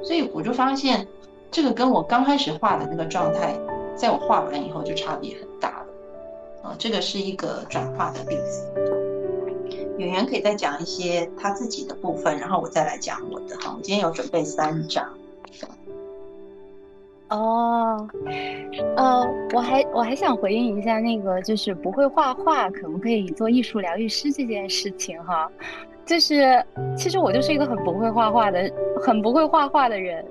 所以我就发现这个跟我刚开始画的那个状态，在我画完以后就差别很大了、呃、这个是一个转化的例子。圆圆可以再讲一些他自己的部分，然后我再来讲我的。我今天有准备三张哦，呃，我还我还想回应一下那个，就是不会画画可不可以做艺术疗愈师这件事情哈。就是其实我就是一个很不会画画的很不会画画的人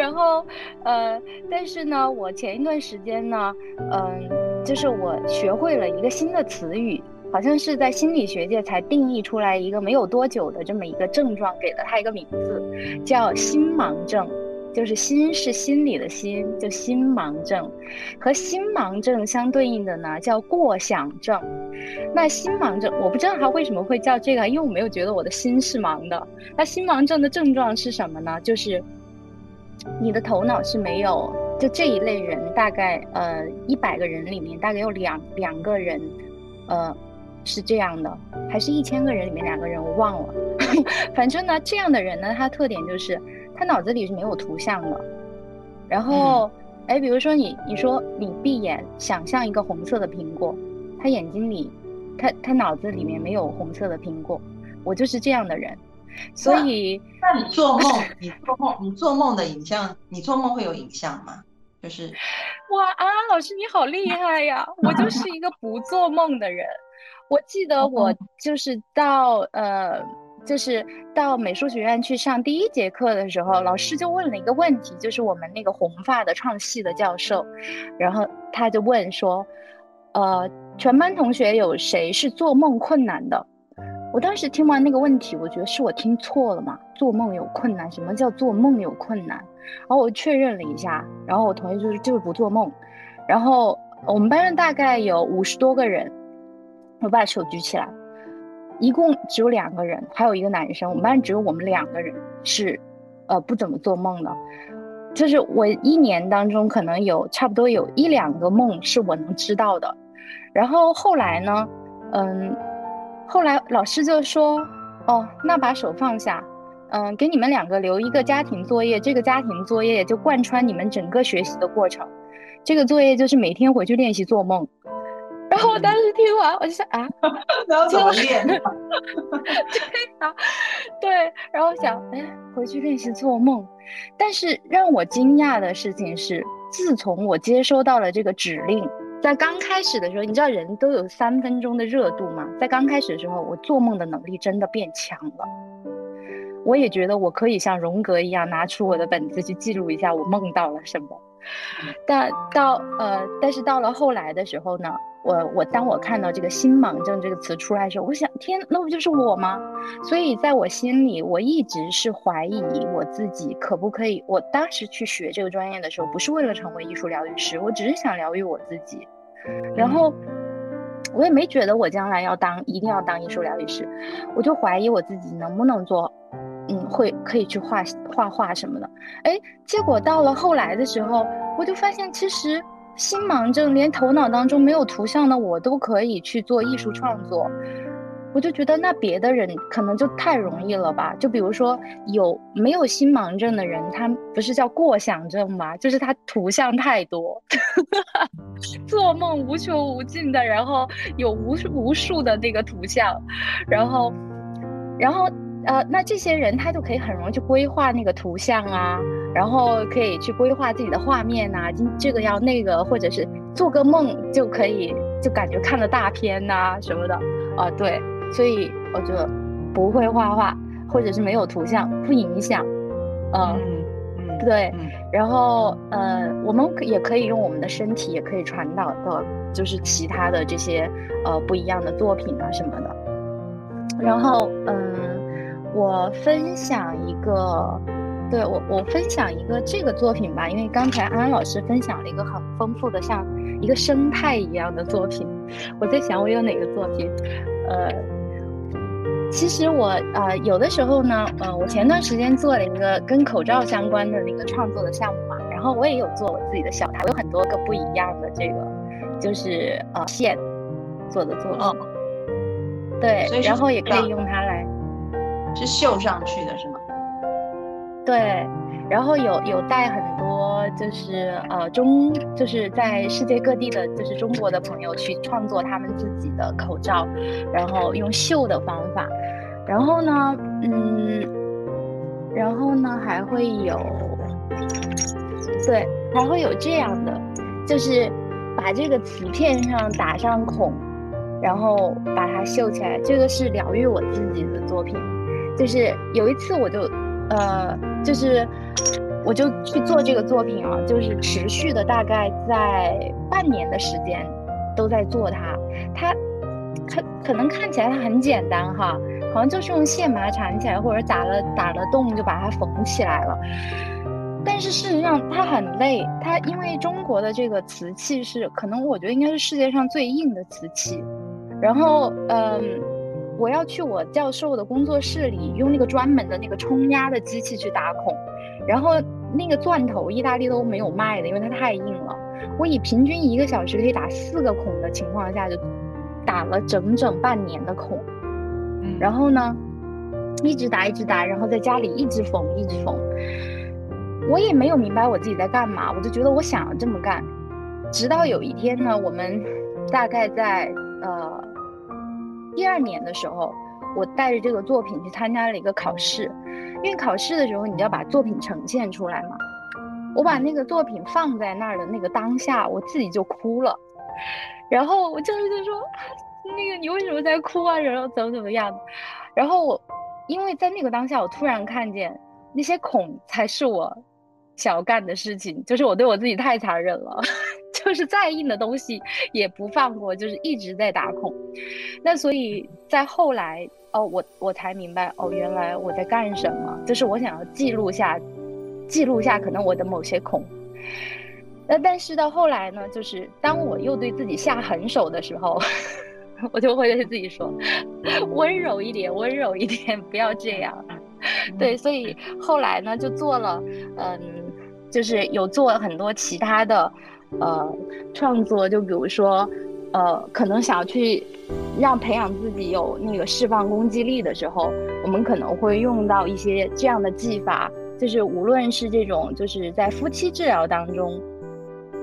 然后呃，但是呢我前一段时间呢嗯、呃，就是我学会了一个新的词语，好像是在心理学界才定义出来一个没有多久的这么一个症状，给了它一个名字叫心盲症。就是心是心理的心，就心盲症。和心盲症相对应的呢叫过想症。那心盲症我不知道它为什么会叫这个，因为我没有觉得我的心是盲的。那心盲症的症状是什么呢？就是你的头脑是没有，就这一类人大概呃一百个人里面大概有两两个人呃是这样的，还是一千个人里面两个人我忘了反正呢这样的人呢，他特点就是他脑子里是没有图像的。然后哎、嗯，比如说你你说你闭眼想象一个红色的苹果，他眼睛里他他脑子里面没有红色的苹果。我就是这样的人。所以那你做梦你做梦你做梦的影像，你做梦会有影像吗？就是哇啊老师你好厉害呀我就是一个不做梦的人。我记得我就是到呃就是到美术学院去上第一节课的时候，老师就问了一个问题，就是我们那个红发的创系的教授，然后他就问说呃，全班同学有谁是做梦困难的？我当时听完那个问题，我觉得是我听错了嘛，做梦有困难？什么叫做梦有困难？然后我确认了一下，然后我同学就是就是不做梦。然后我们班上大概有五十多个人，我把手举起来，一共只有两个人，还有一个男生，我们班只有我们两个人是呃不怎么做梦的。就是我一年当中可能有差不多有一两个梦是我能知道的。然后后来呢嗯后来老师就说哦那把手放下，嗯给你们两个留一个家庭作业，这个家庭作业就贯穿你们整个学习的过程，这个作业就是每天回去练习做梦。然后我当时听完我就想啊然后怎么练对啊对，然后想哎回去练习做梦。但是让我惊讶的事情是，自从我接收到了这个指令，在刚开始的时候，你知道人都有三分钟的热度嘛，在刚开始的时候我做梦的能力真的变强了。我也觉得我可以像荣格一样拿出我的本子去记录一下我梦到了什么。但到呃，但是到了后来的时候呢，我我当我看到这个心盲症这个词出来的时候，我想天，那不就是我吗？所以在我心里，我一直是怀疑我自己可不可以。我当时去学这个专业的时候，不是为了成为艺术疗愈师，我只是想疗愈我自己。然后我也没觉得我将来要当一定要当艺术疗愈师，我就怀疑我自己能不能做。嗯，会可以去画画画什么的，哎，结果到了后来的时候，我就发现其实心盲症连头脑当中没有图像的我都可以去做艺术创作，我就觉得那别的人可能就太容易了吧。就比如说有没有心盲症的人，他不是叫过想症吗？就是他图像太多，做梦无穷无尽的，然后有无数无数的那个图像，然后，然后。呃，那这些人他就可以很容易去规划那个图像啊，然后可以去规划自己的画面啊，这个要那个，或者是做个梦就可以，就感觉看了大片啊什么的啊、呃，对，所以我觉得不会画画或者是没有图像不影响，呃、嗯嗯，对，然后呃，我们也可以用我们的身体，也可以传导到就是其他的这些呃不一样的作品啊什么的，然后嗯。呃我分享一个，对我我分享一个这个作品吧，因为刚才安安老师分享了一个很丰富的像一个生态一样的作品，我在想我有哪个作品，呃，其实我呃有的时候呢，呃，我前段时间做了一个跟口罩相关的一个创作的项目嘛，然后我也有做我自己的小台，我有很多个不一样的这个就是呃线做的作品，哦、对，然后也可以用它来。是绣上去的是吗？对，然后有有带很多就是呃中就是在世界各地的就是中国的朋友去创作他们自己的口罩，然后用绣的方法，然后呢嗯然后呢还会有对还会有这样的，就是把这个瓷片上打上孔，然后把它绣起来，这个是疗愈我自己的作品。就是有一次我就呃就是我就去做这个作品啊，就是持续的大概在半年的时间都在做它，它可可能看起来它很简单哈，好像就是用线把它缠起来，或者打了打了洞就把它缝起来了，但是事实上它很累，它因为中国的这个瓷器是可能我觉得应该是世界上最硬的瓷器，然后嗯、呃我要去我教授的工作室里用那个专门的那个冲压的机器去打孔，然后那个钻头意大利都没有卖的，因为它太硬了，我以平均一个小时可以打四个孔的情况下就打了整整半年的孔，然后呢一直打一直打，然后在家里一直缝一直缝，我也没有明白我自己在干嘛，我就觉得我想要这么干，直到有一天呢，我们大概在呃第二年的时候，我带着这个作品去参加了一个考试，因为考试的时候你就要把作品呈现出来嘛。我把那个作品放在那儿的那个当下，我自己就哭了。然后我教授就说：“那个你为什么在哭啊？”然后怎么怎么样的。然后我，因为在那个当下，我突然看见那些孔才是我想要干的事情，就是我对我自己太残忍了。就是再硬的东西也不放过，就是一直在打孔。那所以在后来哦，我我才明白哦，原来我在干什么，就是我想要记录下，记录下可能我的某些孔。那但是到后来呢，就是当我又对自己下狠手的时候，我就会对自己说，温柔一点，温柔一点，不要这样。对，所以后来呢，就做了，嗯，就是有做很多其他的。呃，创作就比如说，呃，可能想要去让培养自己有那个释放攻击力的时候，我们可能会用到一些这样的技法，就是无论是这种就是在夫妻治疗当中，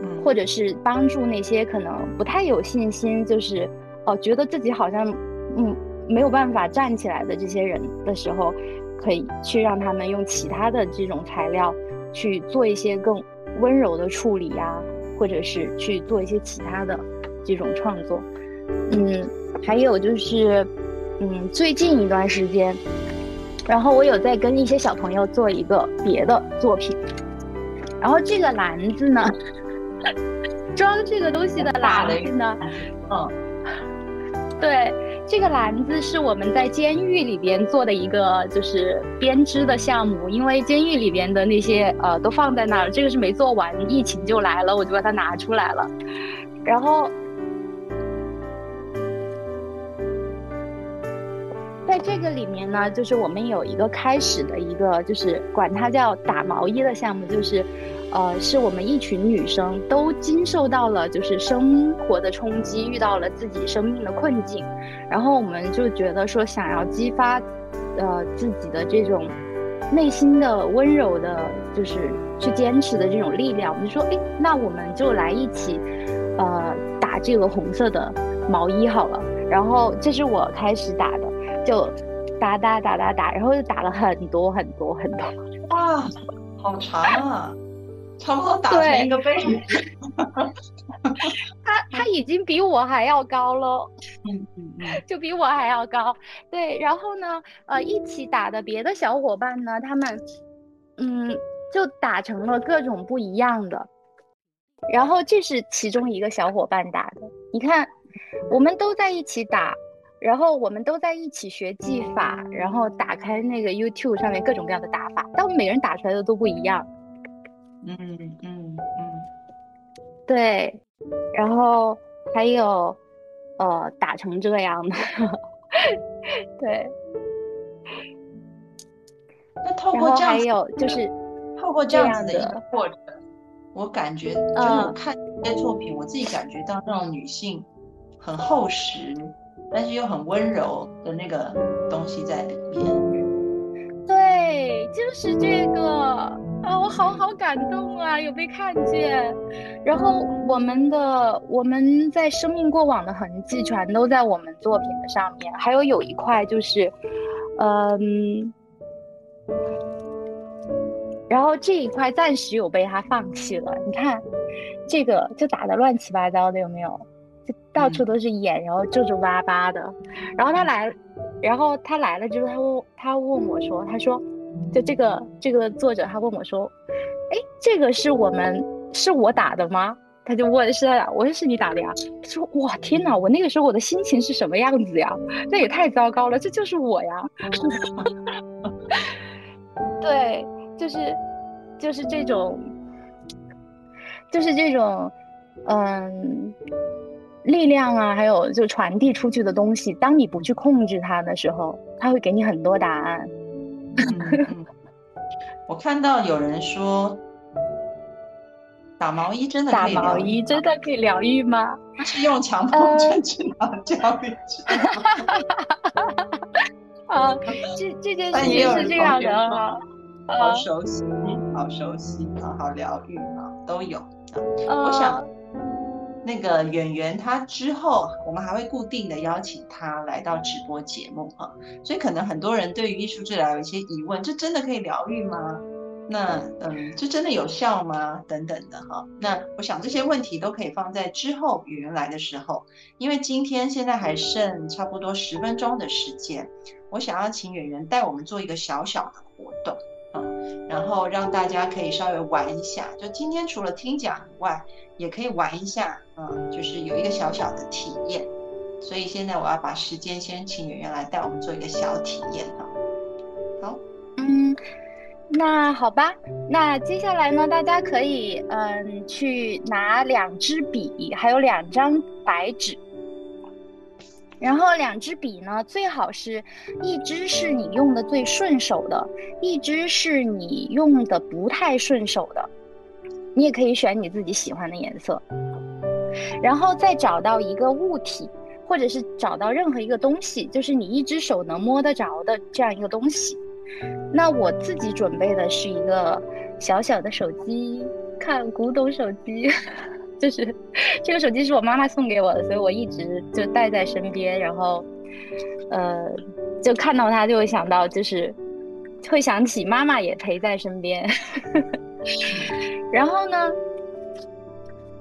嗯，或者是帮助那些可能不太有信心，就是哦、呃、觉得自己好像嗯没有办法站起来的这些人的时候，可以去让他们用其他的这种材料去做一些更温柔的处理呀、啊。或者是去做一些其他的这种创作，嗯，还有就是，嗯，最近一段时间，然后我有在跟一些小朋友做一个别的作品，然后这个篮子呢，装这个东西的篮子呢，嗯，对，这个篮子是我们在监狱里边做的一个就是编织的项目，因为监狱里边的那些呃都放在那儿，这个是没做完，疫情就来了，我就把它拿出来了，然后。在这个里面呢，就是我们有一个开始的一个，就是管它叫打毛衣的项目，就是，呃，是我们一群女生都经受到了就是生活的冲击，遇到了自己生命的困境，然后我们就觉得说想要激发，呃，自己的这种内心的温柔的，就是去坚持的这种力量，我们就说，哎，那我们就来一起，呃，打这个红色的毛衣好了，然后这是我开始打的。就打打打打打，然后就打了很多很多很多。哇、啊，好长啊！差不多打成一个杯。他他已经比我还要高喽，就比我还要高。对，然后呢，呃，一起打的别的小伙伴呢，他们，嗯，就打成了各种不一样的。然后这是其中一个小伙伴打的，你看，我们都在一起打。然后我们都在一起学技法，然后打开那个 YouTube 上面各种各样的打法，但我们每个人打出来的都不一样。嗯嗯嗯，对。然后还有，呃，打成这样的，对。那透过这样，还有就是透过这样子的一个过程，我感觉就是我看这些作品，嗯、我自己感觉到那种女性很厚实。但是又很温柔的那个东西在里面，对，就是这个啊，我好好感动啊，有被看见。然后我们的我们在生命过往的痕迹全都在我们作品的上面，还有有一块就是，嗯，然后这一块暂时有被他放弃了。你看，这个就打得乱七八糟的，有没有？到处都是眼，然后皱皱巴巴的。然后他来，然后他来了之后，他问他问我说：“他说，就这个这个作者，他问我说，哎，这个是我们是我打的吗？”他就问：“是他打。”我说：“是你打的呀。”他说：“哇，天哪！我那个时候我的心情是什么样子呀？那也太糟糕了，这就是我呀。”对，就是就是这种，就是这种，嗯。力量啊，还有就传递出去的东西，当你不去控制它的时候，它会给你很多答案。嗯嗯、我看到有人说，打毛衣真的可以疗愈，打毛衣真的可以疗愈吗？不是用强迫症去拿疗愈去。啊，这这件事情是这样的啊，好熟悉，好熟悉啊，好疗愈啊，都有啊、呃。我想。那个演员他之后我们还会固定的邀请他来到直播节目哈、啊，所以可能很多人对于艺术治疗有一些疑问，这真的可以疗愈吗？那嗯，这真的有效吗？等等的哈、啊。那我想这些问题都可以放在之后演员来的时候，因为今天现在还剩差不多十分钟的时间，我想要请演员带我们做一个小小的活动啊，然后让大家可以稍微玩一下，就今天除了听讲以外。也可以玩一下、嗯、就是有一个小小的体验，所以现在我要把时间先请演员来带我们做一个小体验哈。好，嗯，那好吧，那接下来呢，大家可以嗯去拿两支笔，还有两张白纸，然后两支笔呢，最好是一支是你用的最顺手的，一支是你用的不太顺手的。你也可以选你自己喜欢的颜色，然后再找到一个物体，或者是找到任何一个东西，就是你一只手能摸得着的这样一个东西。那我自己准备的是一个小小的手机，看古董手机，就是这个手机是我妈妈送给我的，所以我一直就带在身边，然后，呃，就看到它就会想到，就是会想起妈妈也陪在身边。然后呢，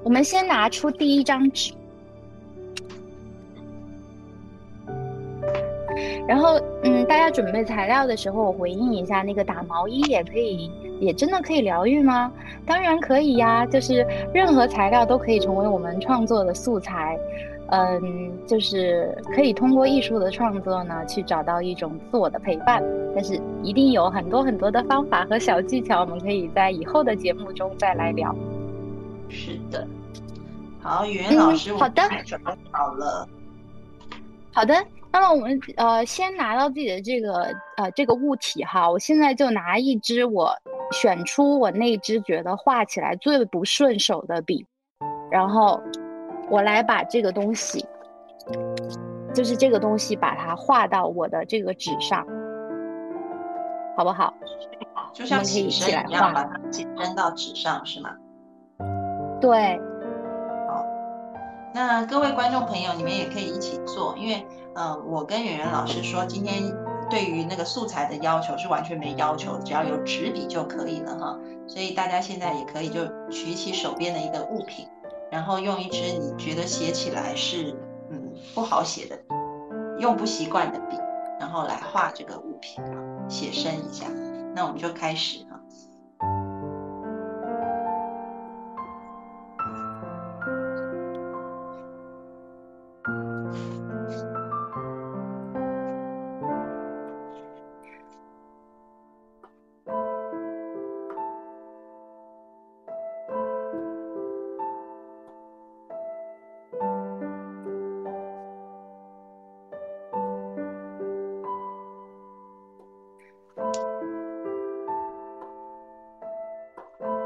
我们先拿出第一张纸，然后嗯，大家准备材料的时候，我回应一下，那个打毛衣也可以，也真的可以疗愈吗？当然可以呀，就是任何材料都可以成为我们创作的素材。嗯，就是可以通过艺术的创作呢，去找到一种自我的陪伴。但是一定有很多很多的方法和小技巧，我们可以在以后的节目中再来聊。是的。好，语言老师，嗯、好的，准备好了。好的，那么我们呃先拿到自己的这个呃这个物体哈，我现在就拿一支我选出我那支觉得画起来最不顺手的笔，然后我来把这个东西，就是这个东西把它画到我的这个纸上，好不好？就像起身一样，把它起身到纸上是吗？对。那各位观众朋友，你们也可以一起做，因为呃，我跟圆圆老师说，今天对于那个素材的要求是完全没要求，只要有纸笔就可以了哈。所以大家现在也可以就取起手边的一个物品，然后用一支你觉得写起来是嗯不好写的笔，用不习惯的笔，然后来画这个物品，写生一下。那我们就开始哈。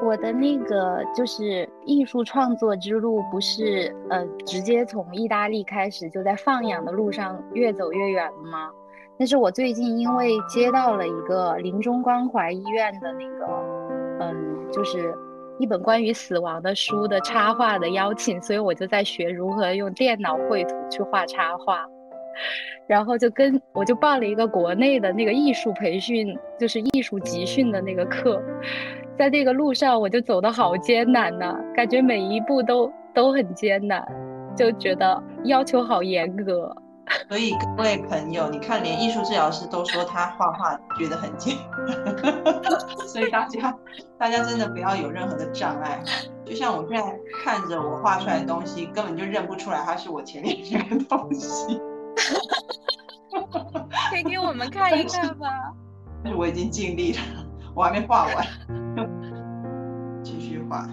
我的那个就是艺术创作之路，不是呃直接从意大利开始就在放养的路上越走越远了吗？但是我最近因为接到了一个临终关怀医院的那个嗯就是一本关于死亡的书的插画的邀请，所以我就在学如何用电脑绘图去画插画，然后就跟我就报了一个国内的那个艺术培训，就是艺术集训的那个课。在这个路上我就走得好艰难呢、啊、感觉每一步都都很艰难，就觉得要求好严格。所以各位朋友，你看连艺术治疗师都说他画画觉得很艰难所以大家大家真的不要有任何的障碍。就像我现在看着我画出来的东西，根本就认不出来它是我前面这个东西可以给我们看一看吧。但是我已经尽力了，我还没画完继续画。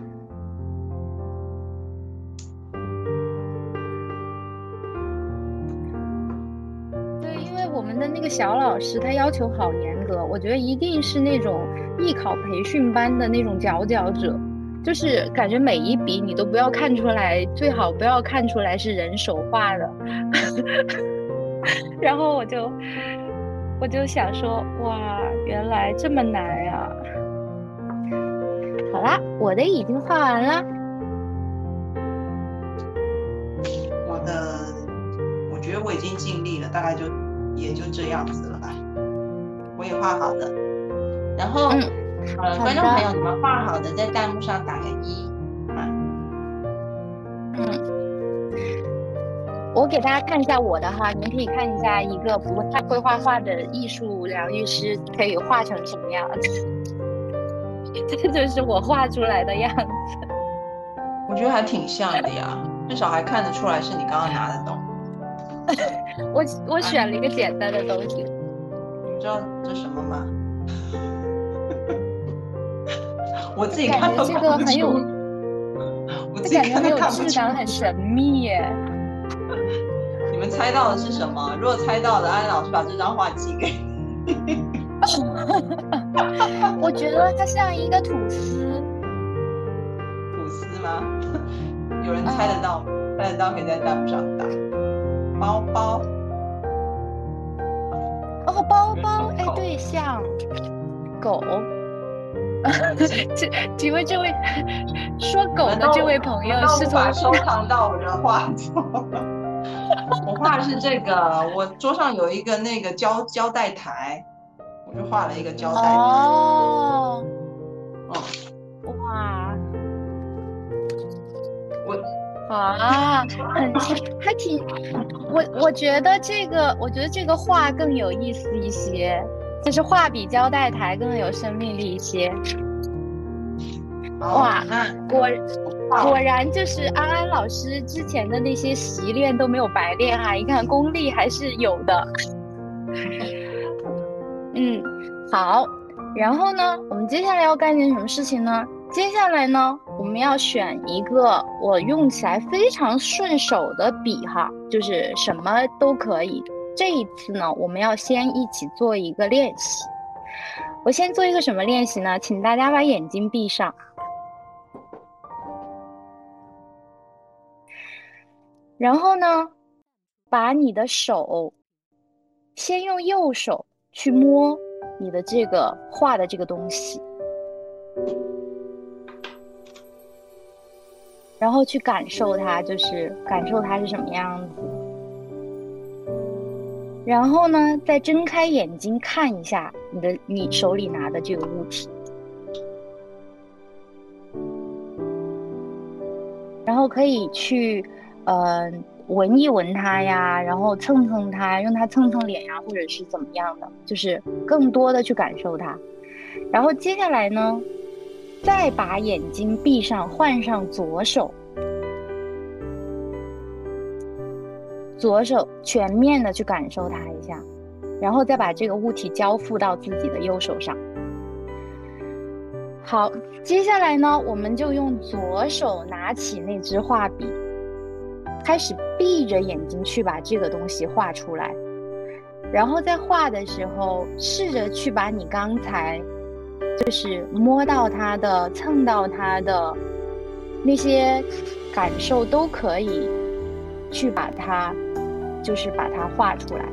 对，因为我们的那个小老师他要求好严格，我觉得一定是那种艺考培训班的那种佼佼者，就是感觉每一笔你都不要看出来，最好不要看出来是人手画的然后我就我就想说，哇，原来这么难呀、啊！好啦，我的已经画完了。我的，我觉得我已经尽力了，大概就也就这样子了吧。我也画好了。然后，嗯、呃，观众朋友，你们画好的在弹幕上打个一。嗯。我给大家看一下我的哈，你们可以看一下一个不太会画画的艺术疗愈师可以画成什么样子。这就是我画出来的样子。我觉得还挺像的呀，至少还看得出来是你刚刚拿的东西。我我选了一个简单的东西。你知道这什么吗？我自己看都看不出。感觉这个很有，我自己看都看不出。感觉很有质感，很神秘耶。你们猜到的是什么？如果猜到的，安老师把这张画寄给你我觉得它像一个吐司。吐司吗？有人猜得到吗？啊、猜得到可以在弹幕上打。包包。哦，包包，哎，对，像狗。请问这位说狗的这位朋友是从收藏到我的画作？我画的是这个，我桌上有一个那个胶胶带台，我就画了一个胶带台。哦，嗯，哇，我啊，很还挺，我我觉得这个，我觉得这个画更有意思一些，就是画比胶带台更有生命力一些。哇，果果然就是安安老师之前的那些习练都没有白练啊！你看功力还是有的。嗯，好。然后呢，我们接下来要干点什么事情呢？接下来呢，我们要选一个我用起来非常顺手的笔哈，就是什么都可以。这一次呢，我们要先一起做一个练习。我先做一个什么练习呢？请大家把眼睛闭上。然后呢，把你的手，先用右手去摸你的这个画的这个东西，然后去感受它，就是感受它是什么样子。然后呢，再睁开眼睛看一下你的你手里拿的这个物体，然后可以去呃闻一闻它呀，然后蹭蹭它，用它蹭蹭脸呀，或者是怎么样的，就是更多的去感受它。然后接下来呢，再把眼睛闭上，换上左手，左手全面的去感受它一下，然后再把这个物体交付到自己的右手上。好，接下来呢，我们就用左手拿起那支画笔，开始闭着眼睛去把这个东西画出来，然后在画的时候，试着去把你刚才就是摸到它的、蹭到它的那些感受都可以去把它，就是把它画出来。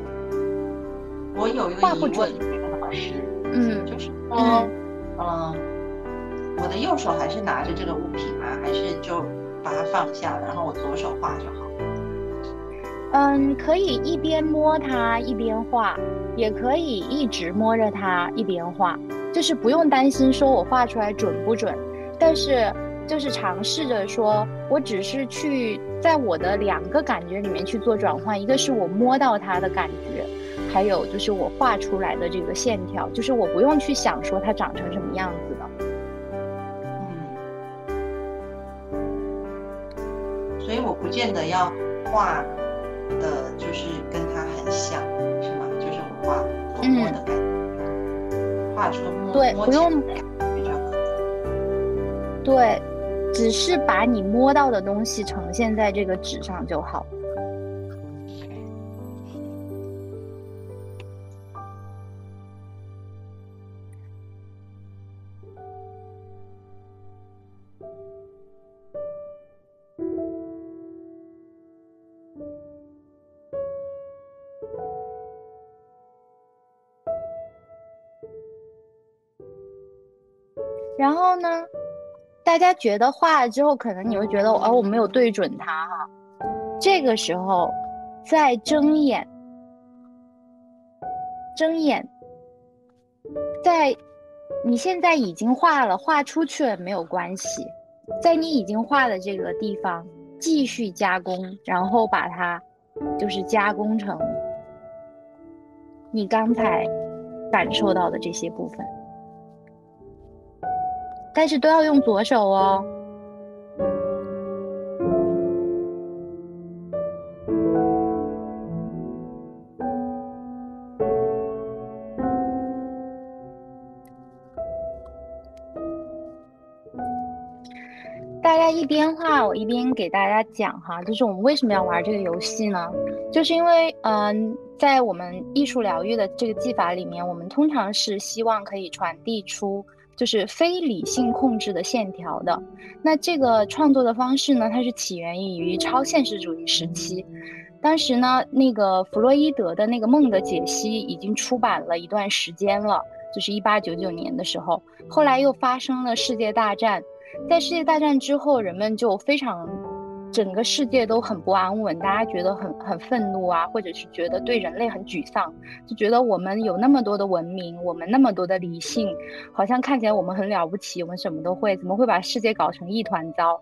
我有一个疑问，老师，嗯，就是说，嗯，呃、我的右手还是拿着这个物品吗？还是就把它放下了，然后我左手画就好？嗯，可以一边摸它一边画，也可以一直摸着它一边画，就是不用担心说我画出来准不准，但是就是尝试着说，我只是去在我的两个感觉里面去做转换，一个是我摸到它的感觉，还有就是我画出来的这个线条，就是我不用去想说它长成什么样子的。嗯，所以我不见得要画的就是跟它很像，是吗？就是我画我摸的感觉，嗯，画出摸对摸不用，对，只是把你摸到的东西呈现在这个纸上就好。然后呢，大家觉得画了之后，可能你会觉得哦，我没有对准它哈。这个时候，再睁眼，睁眼，在你现在已经画了，画出去了没有关系，在你已经画的这个地方继续加工，然后把它就是加工成你刚才感受到的这些部分。但是都要用左手哦。大家一边画，我一边给大家讲哈，就是我们为什么要玩这个游戏呢？就是因为嗯、呃，在我们艺术疗愈的这个技法里面，我们通常是希望可以传递出就是非理性控制的线条的。那这个创作的方式呢，它是起源于超现实主义时期。当时呢，那个弗洛伊德的那个梦的解析已经出版了一段时间了，就是一八九九年的时候。后来又发生了世界大战，在世界大战之后，人们就非常整个世界都很不安稳，大家觉得很很愤怒啊，或者是觉得对人类很沮丧，就觉得我们有那么多的文明，我们那么多的理性，好像看起来我们很了不起，我们什么都会，怎么会把世界搞成一团糟？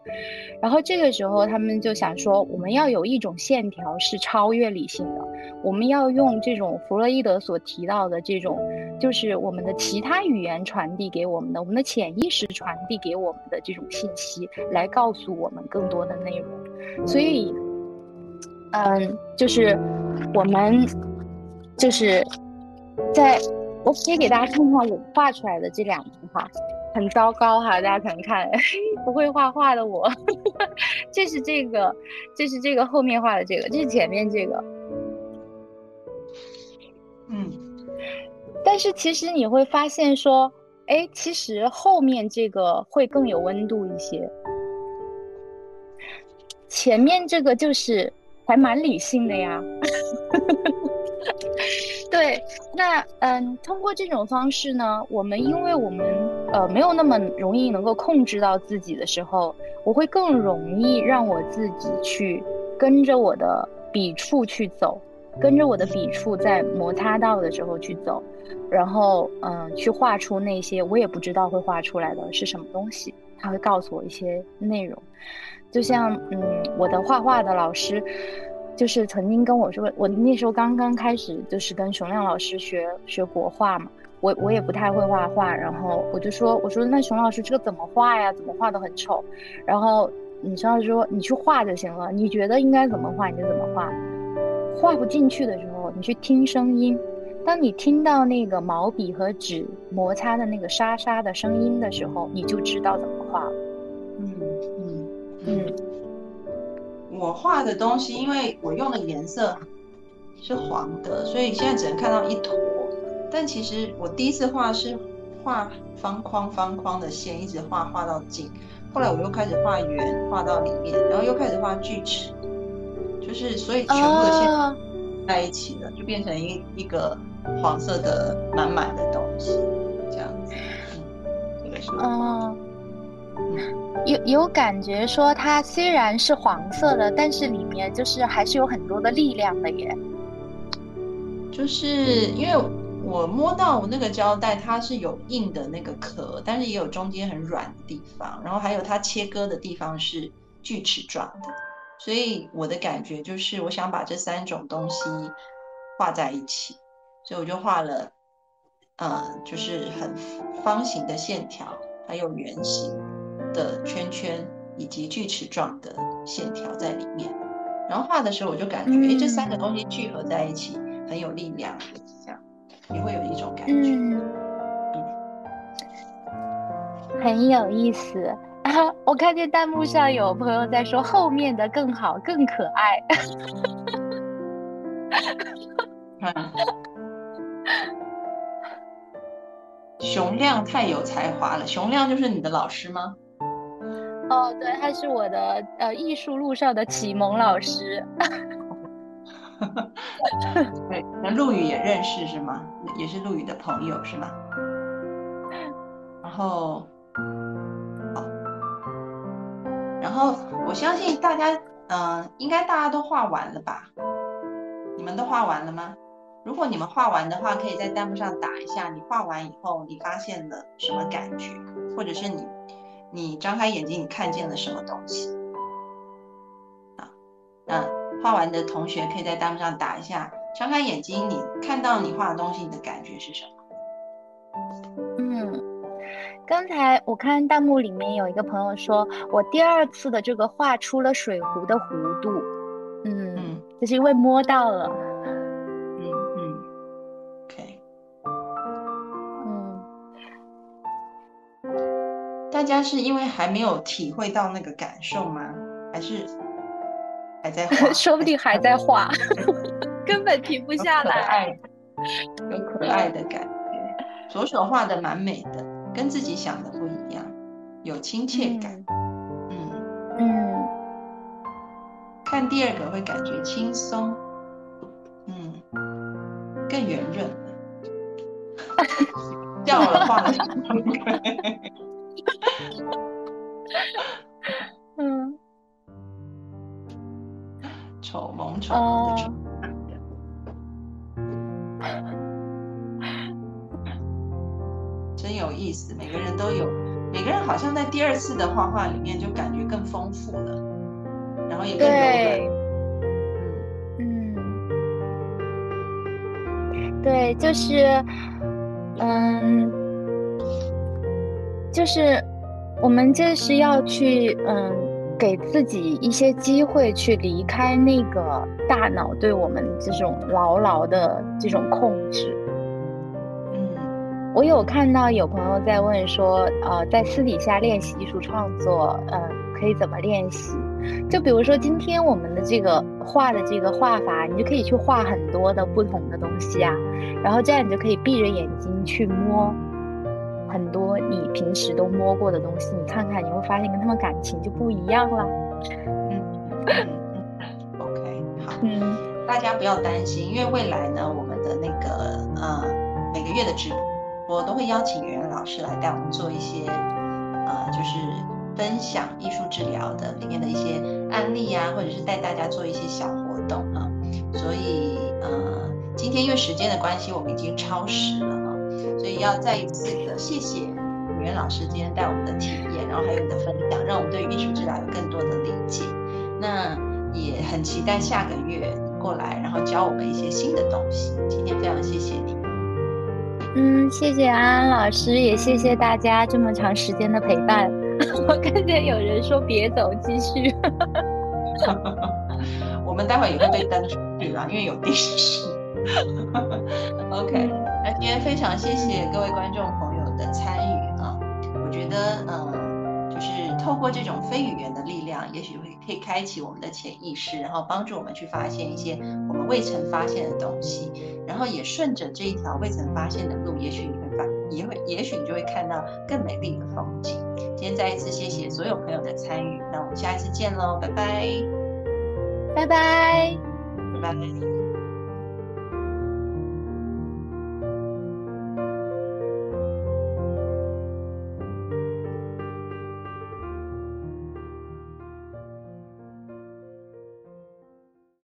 然后这个时候他们就想说，我们要有一种线条是超越理性的，我们要用这种弗洛伊德所提到的这种，就是我们的其他语言传递给我们的，我们的潜意识传递给我们的这种信息，来告诉我们更多的内容。所以嗯，就是我们就是在我可以给大家看看我画出来的这两幅画，很糟糕哈，大家可能看不会画画的我这是这个这是这个后面画的这个，这是前面这个。嗯，但是其实你会发现说，哎，其实后面这个会更有温度一些，前面这个就是还蛮理性的呀对，那嗯，通过这种方式呢，我们因为我们呃没有那么容易能够控制到自己的时候，我会更容易让我自己去跟着我的笔触去走，跟着我的笔触在摩擦到的时候去走，然后嗯、呃，去画出那些我也不知道会画出来的是什么东西，他会告诉我一些内容。就像嗯，我的画画的老师就是曾经跟我说，我那时候刚刚开始就是跟熊亮老师学学国画嘛，我我也不太会画画，然后我就说我说那熊老师这个怎么画呀，怎么画都很丑，然后你熊老师说你去画就行了，你觉得应该怎么画你就怎么画，画不进去的时候你去听声音，当你听到那个毛笔和纸摩擦的那个沙沙的声音的时候，你就知道怎么画了。嗯嗯嗯，我画的东西因为我用的颜色是黄的，所以现在只能看到一坨，但其实我第一次画是画方框方框的线，一直画画到近，后来我又开始画圆，画到里面，然后又开始画锯齿，就是所以全部的线在一起了，哦，就变成一一个黄色的满满的东西，这样子。嗯，这个是。哦，嗯，有有感觉说它虽然是黄色的，但是里面就是还是有很多的力量的耶。就是因为我摸到我那个胶带，它是有硬的那个壳，但是也有中间很软的地方，然后还有它切割的地方是锯齿状的。所以我的感觉就是我想把这三种东西画在一起，所以我就画了呃，就是很方形的线条，还有圆形的圈圈，以及锯齿状的线条在里面，然后画的时候我就感觉，嗯，这三个东西聚合在一起很有力量，这样也会有一种感觉。嗯嗯，很有意思。啊，我看见弹幕上有朋友在说后面的更好更可爱、嗯，熊亮太有才华了。熊亮就是你的老师吗？哦，对，他是我的呃艺术路上的启蒙老师对，那陆羽也认识是吗？也是陆羽的朋友是吗？然后然后我相信大家，呃，应该大家都画完了吧？你们都画完了吗？如果你们画完的话，可以在弹幕上打一下，你画完以后你发现了什么感觉，或者是你你张开眼睛你看见了什么东西。啊，那画完的同学可以在弹幕上打一下，张开眼睛你看到你画的东西，你的感觉是什么？嗯。刚才我看弹幕里面有一个朋友说，我第二次的这个画出了水壶的弧度。 嗯, 嗯就是因为摸到了。嗯嗯 OK 嗯，大家是因为还没有体会到那个感受吗？还是还在画说不定还在画根本停不下来，有可爱 的, 有可爱的感觉。左手画的蛮美的，跟自己想的不一样，有亲切感。嗯 嗯, 嗯，看第二个会感觉轻松，嗯，更圆润了。叫我画了嗯仇萌宠的仇、嗯、真有意思，每个人都有，每个人好像在第二次的画画里面就感觉更丰富了，然后也更柔软。对，就是嗯就是我们就是要去嗯给自己一些机会去离开那个大脑对我们这种牢牢的这种控制。嗯，我有看到有朋友在问说呃在私底下练习艺术创作嗯、呃、可以怎么练习，就比如说今天我们的这个画的这个画法，你就可以去画很多的不同的东西啊，然后这样你就可以闭着眼睛去摸很多你平时都摸过的东西，你看看你会发现跟他们感情就不一样了。嗯OK 好，嗯，大家不要担心，因为未来呢我们的那个呃每个月的直播都会邀请袁老师来带我们做一些呃就是分享艺术治疗的里面的一些案例啊，或者是带大家做一些小活动啊，所以呃，今天因为时间的关系，我们已经超时了啊，所以要再一次的谢谢袁老师今天带我们的体验，然后还有你的分享，让我们对于艺术治疗有更多的理解。那也很期待下个月过来，然后教我们一些新的东西。今天非常谢谢你。嗯，谢谢安安老师，也谢谢大家这么长时间的陪伴。我看见有人说别走，继续。我们待会也会被登出去啦，因为有电视。OK， 那今天非常谢谢各位观众朋友的参与啊！我觉得，嗯，就是透过这种非语言的力量，也许会可以开启我们的潜意识，然后帮助我们去发现一些我们未曾发现的东西，然后也顺着这一条未曾发现的路，也许你会发，也会，也许你就会看到更美丽的风景。今天再一次谢谢所有朋友的参与，那我们下一次见咯，拜拜，拜拜，拜拜。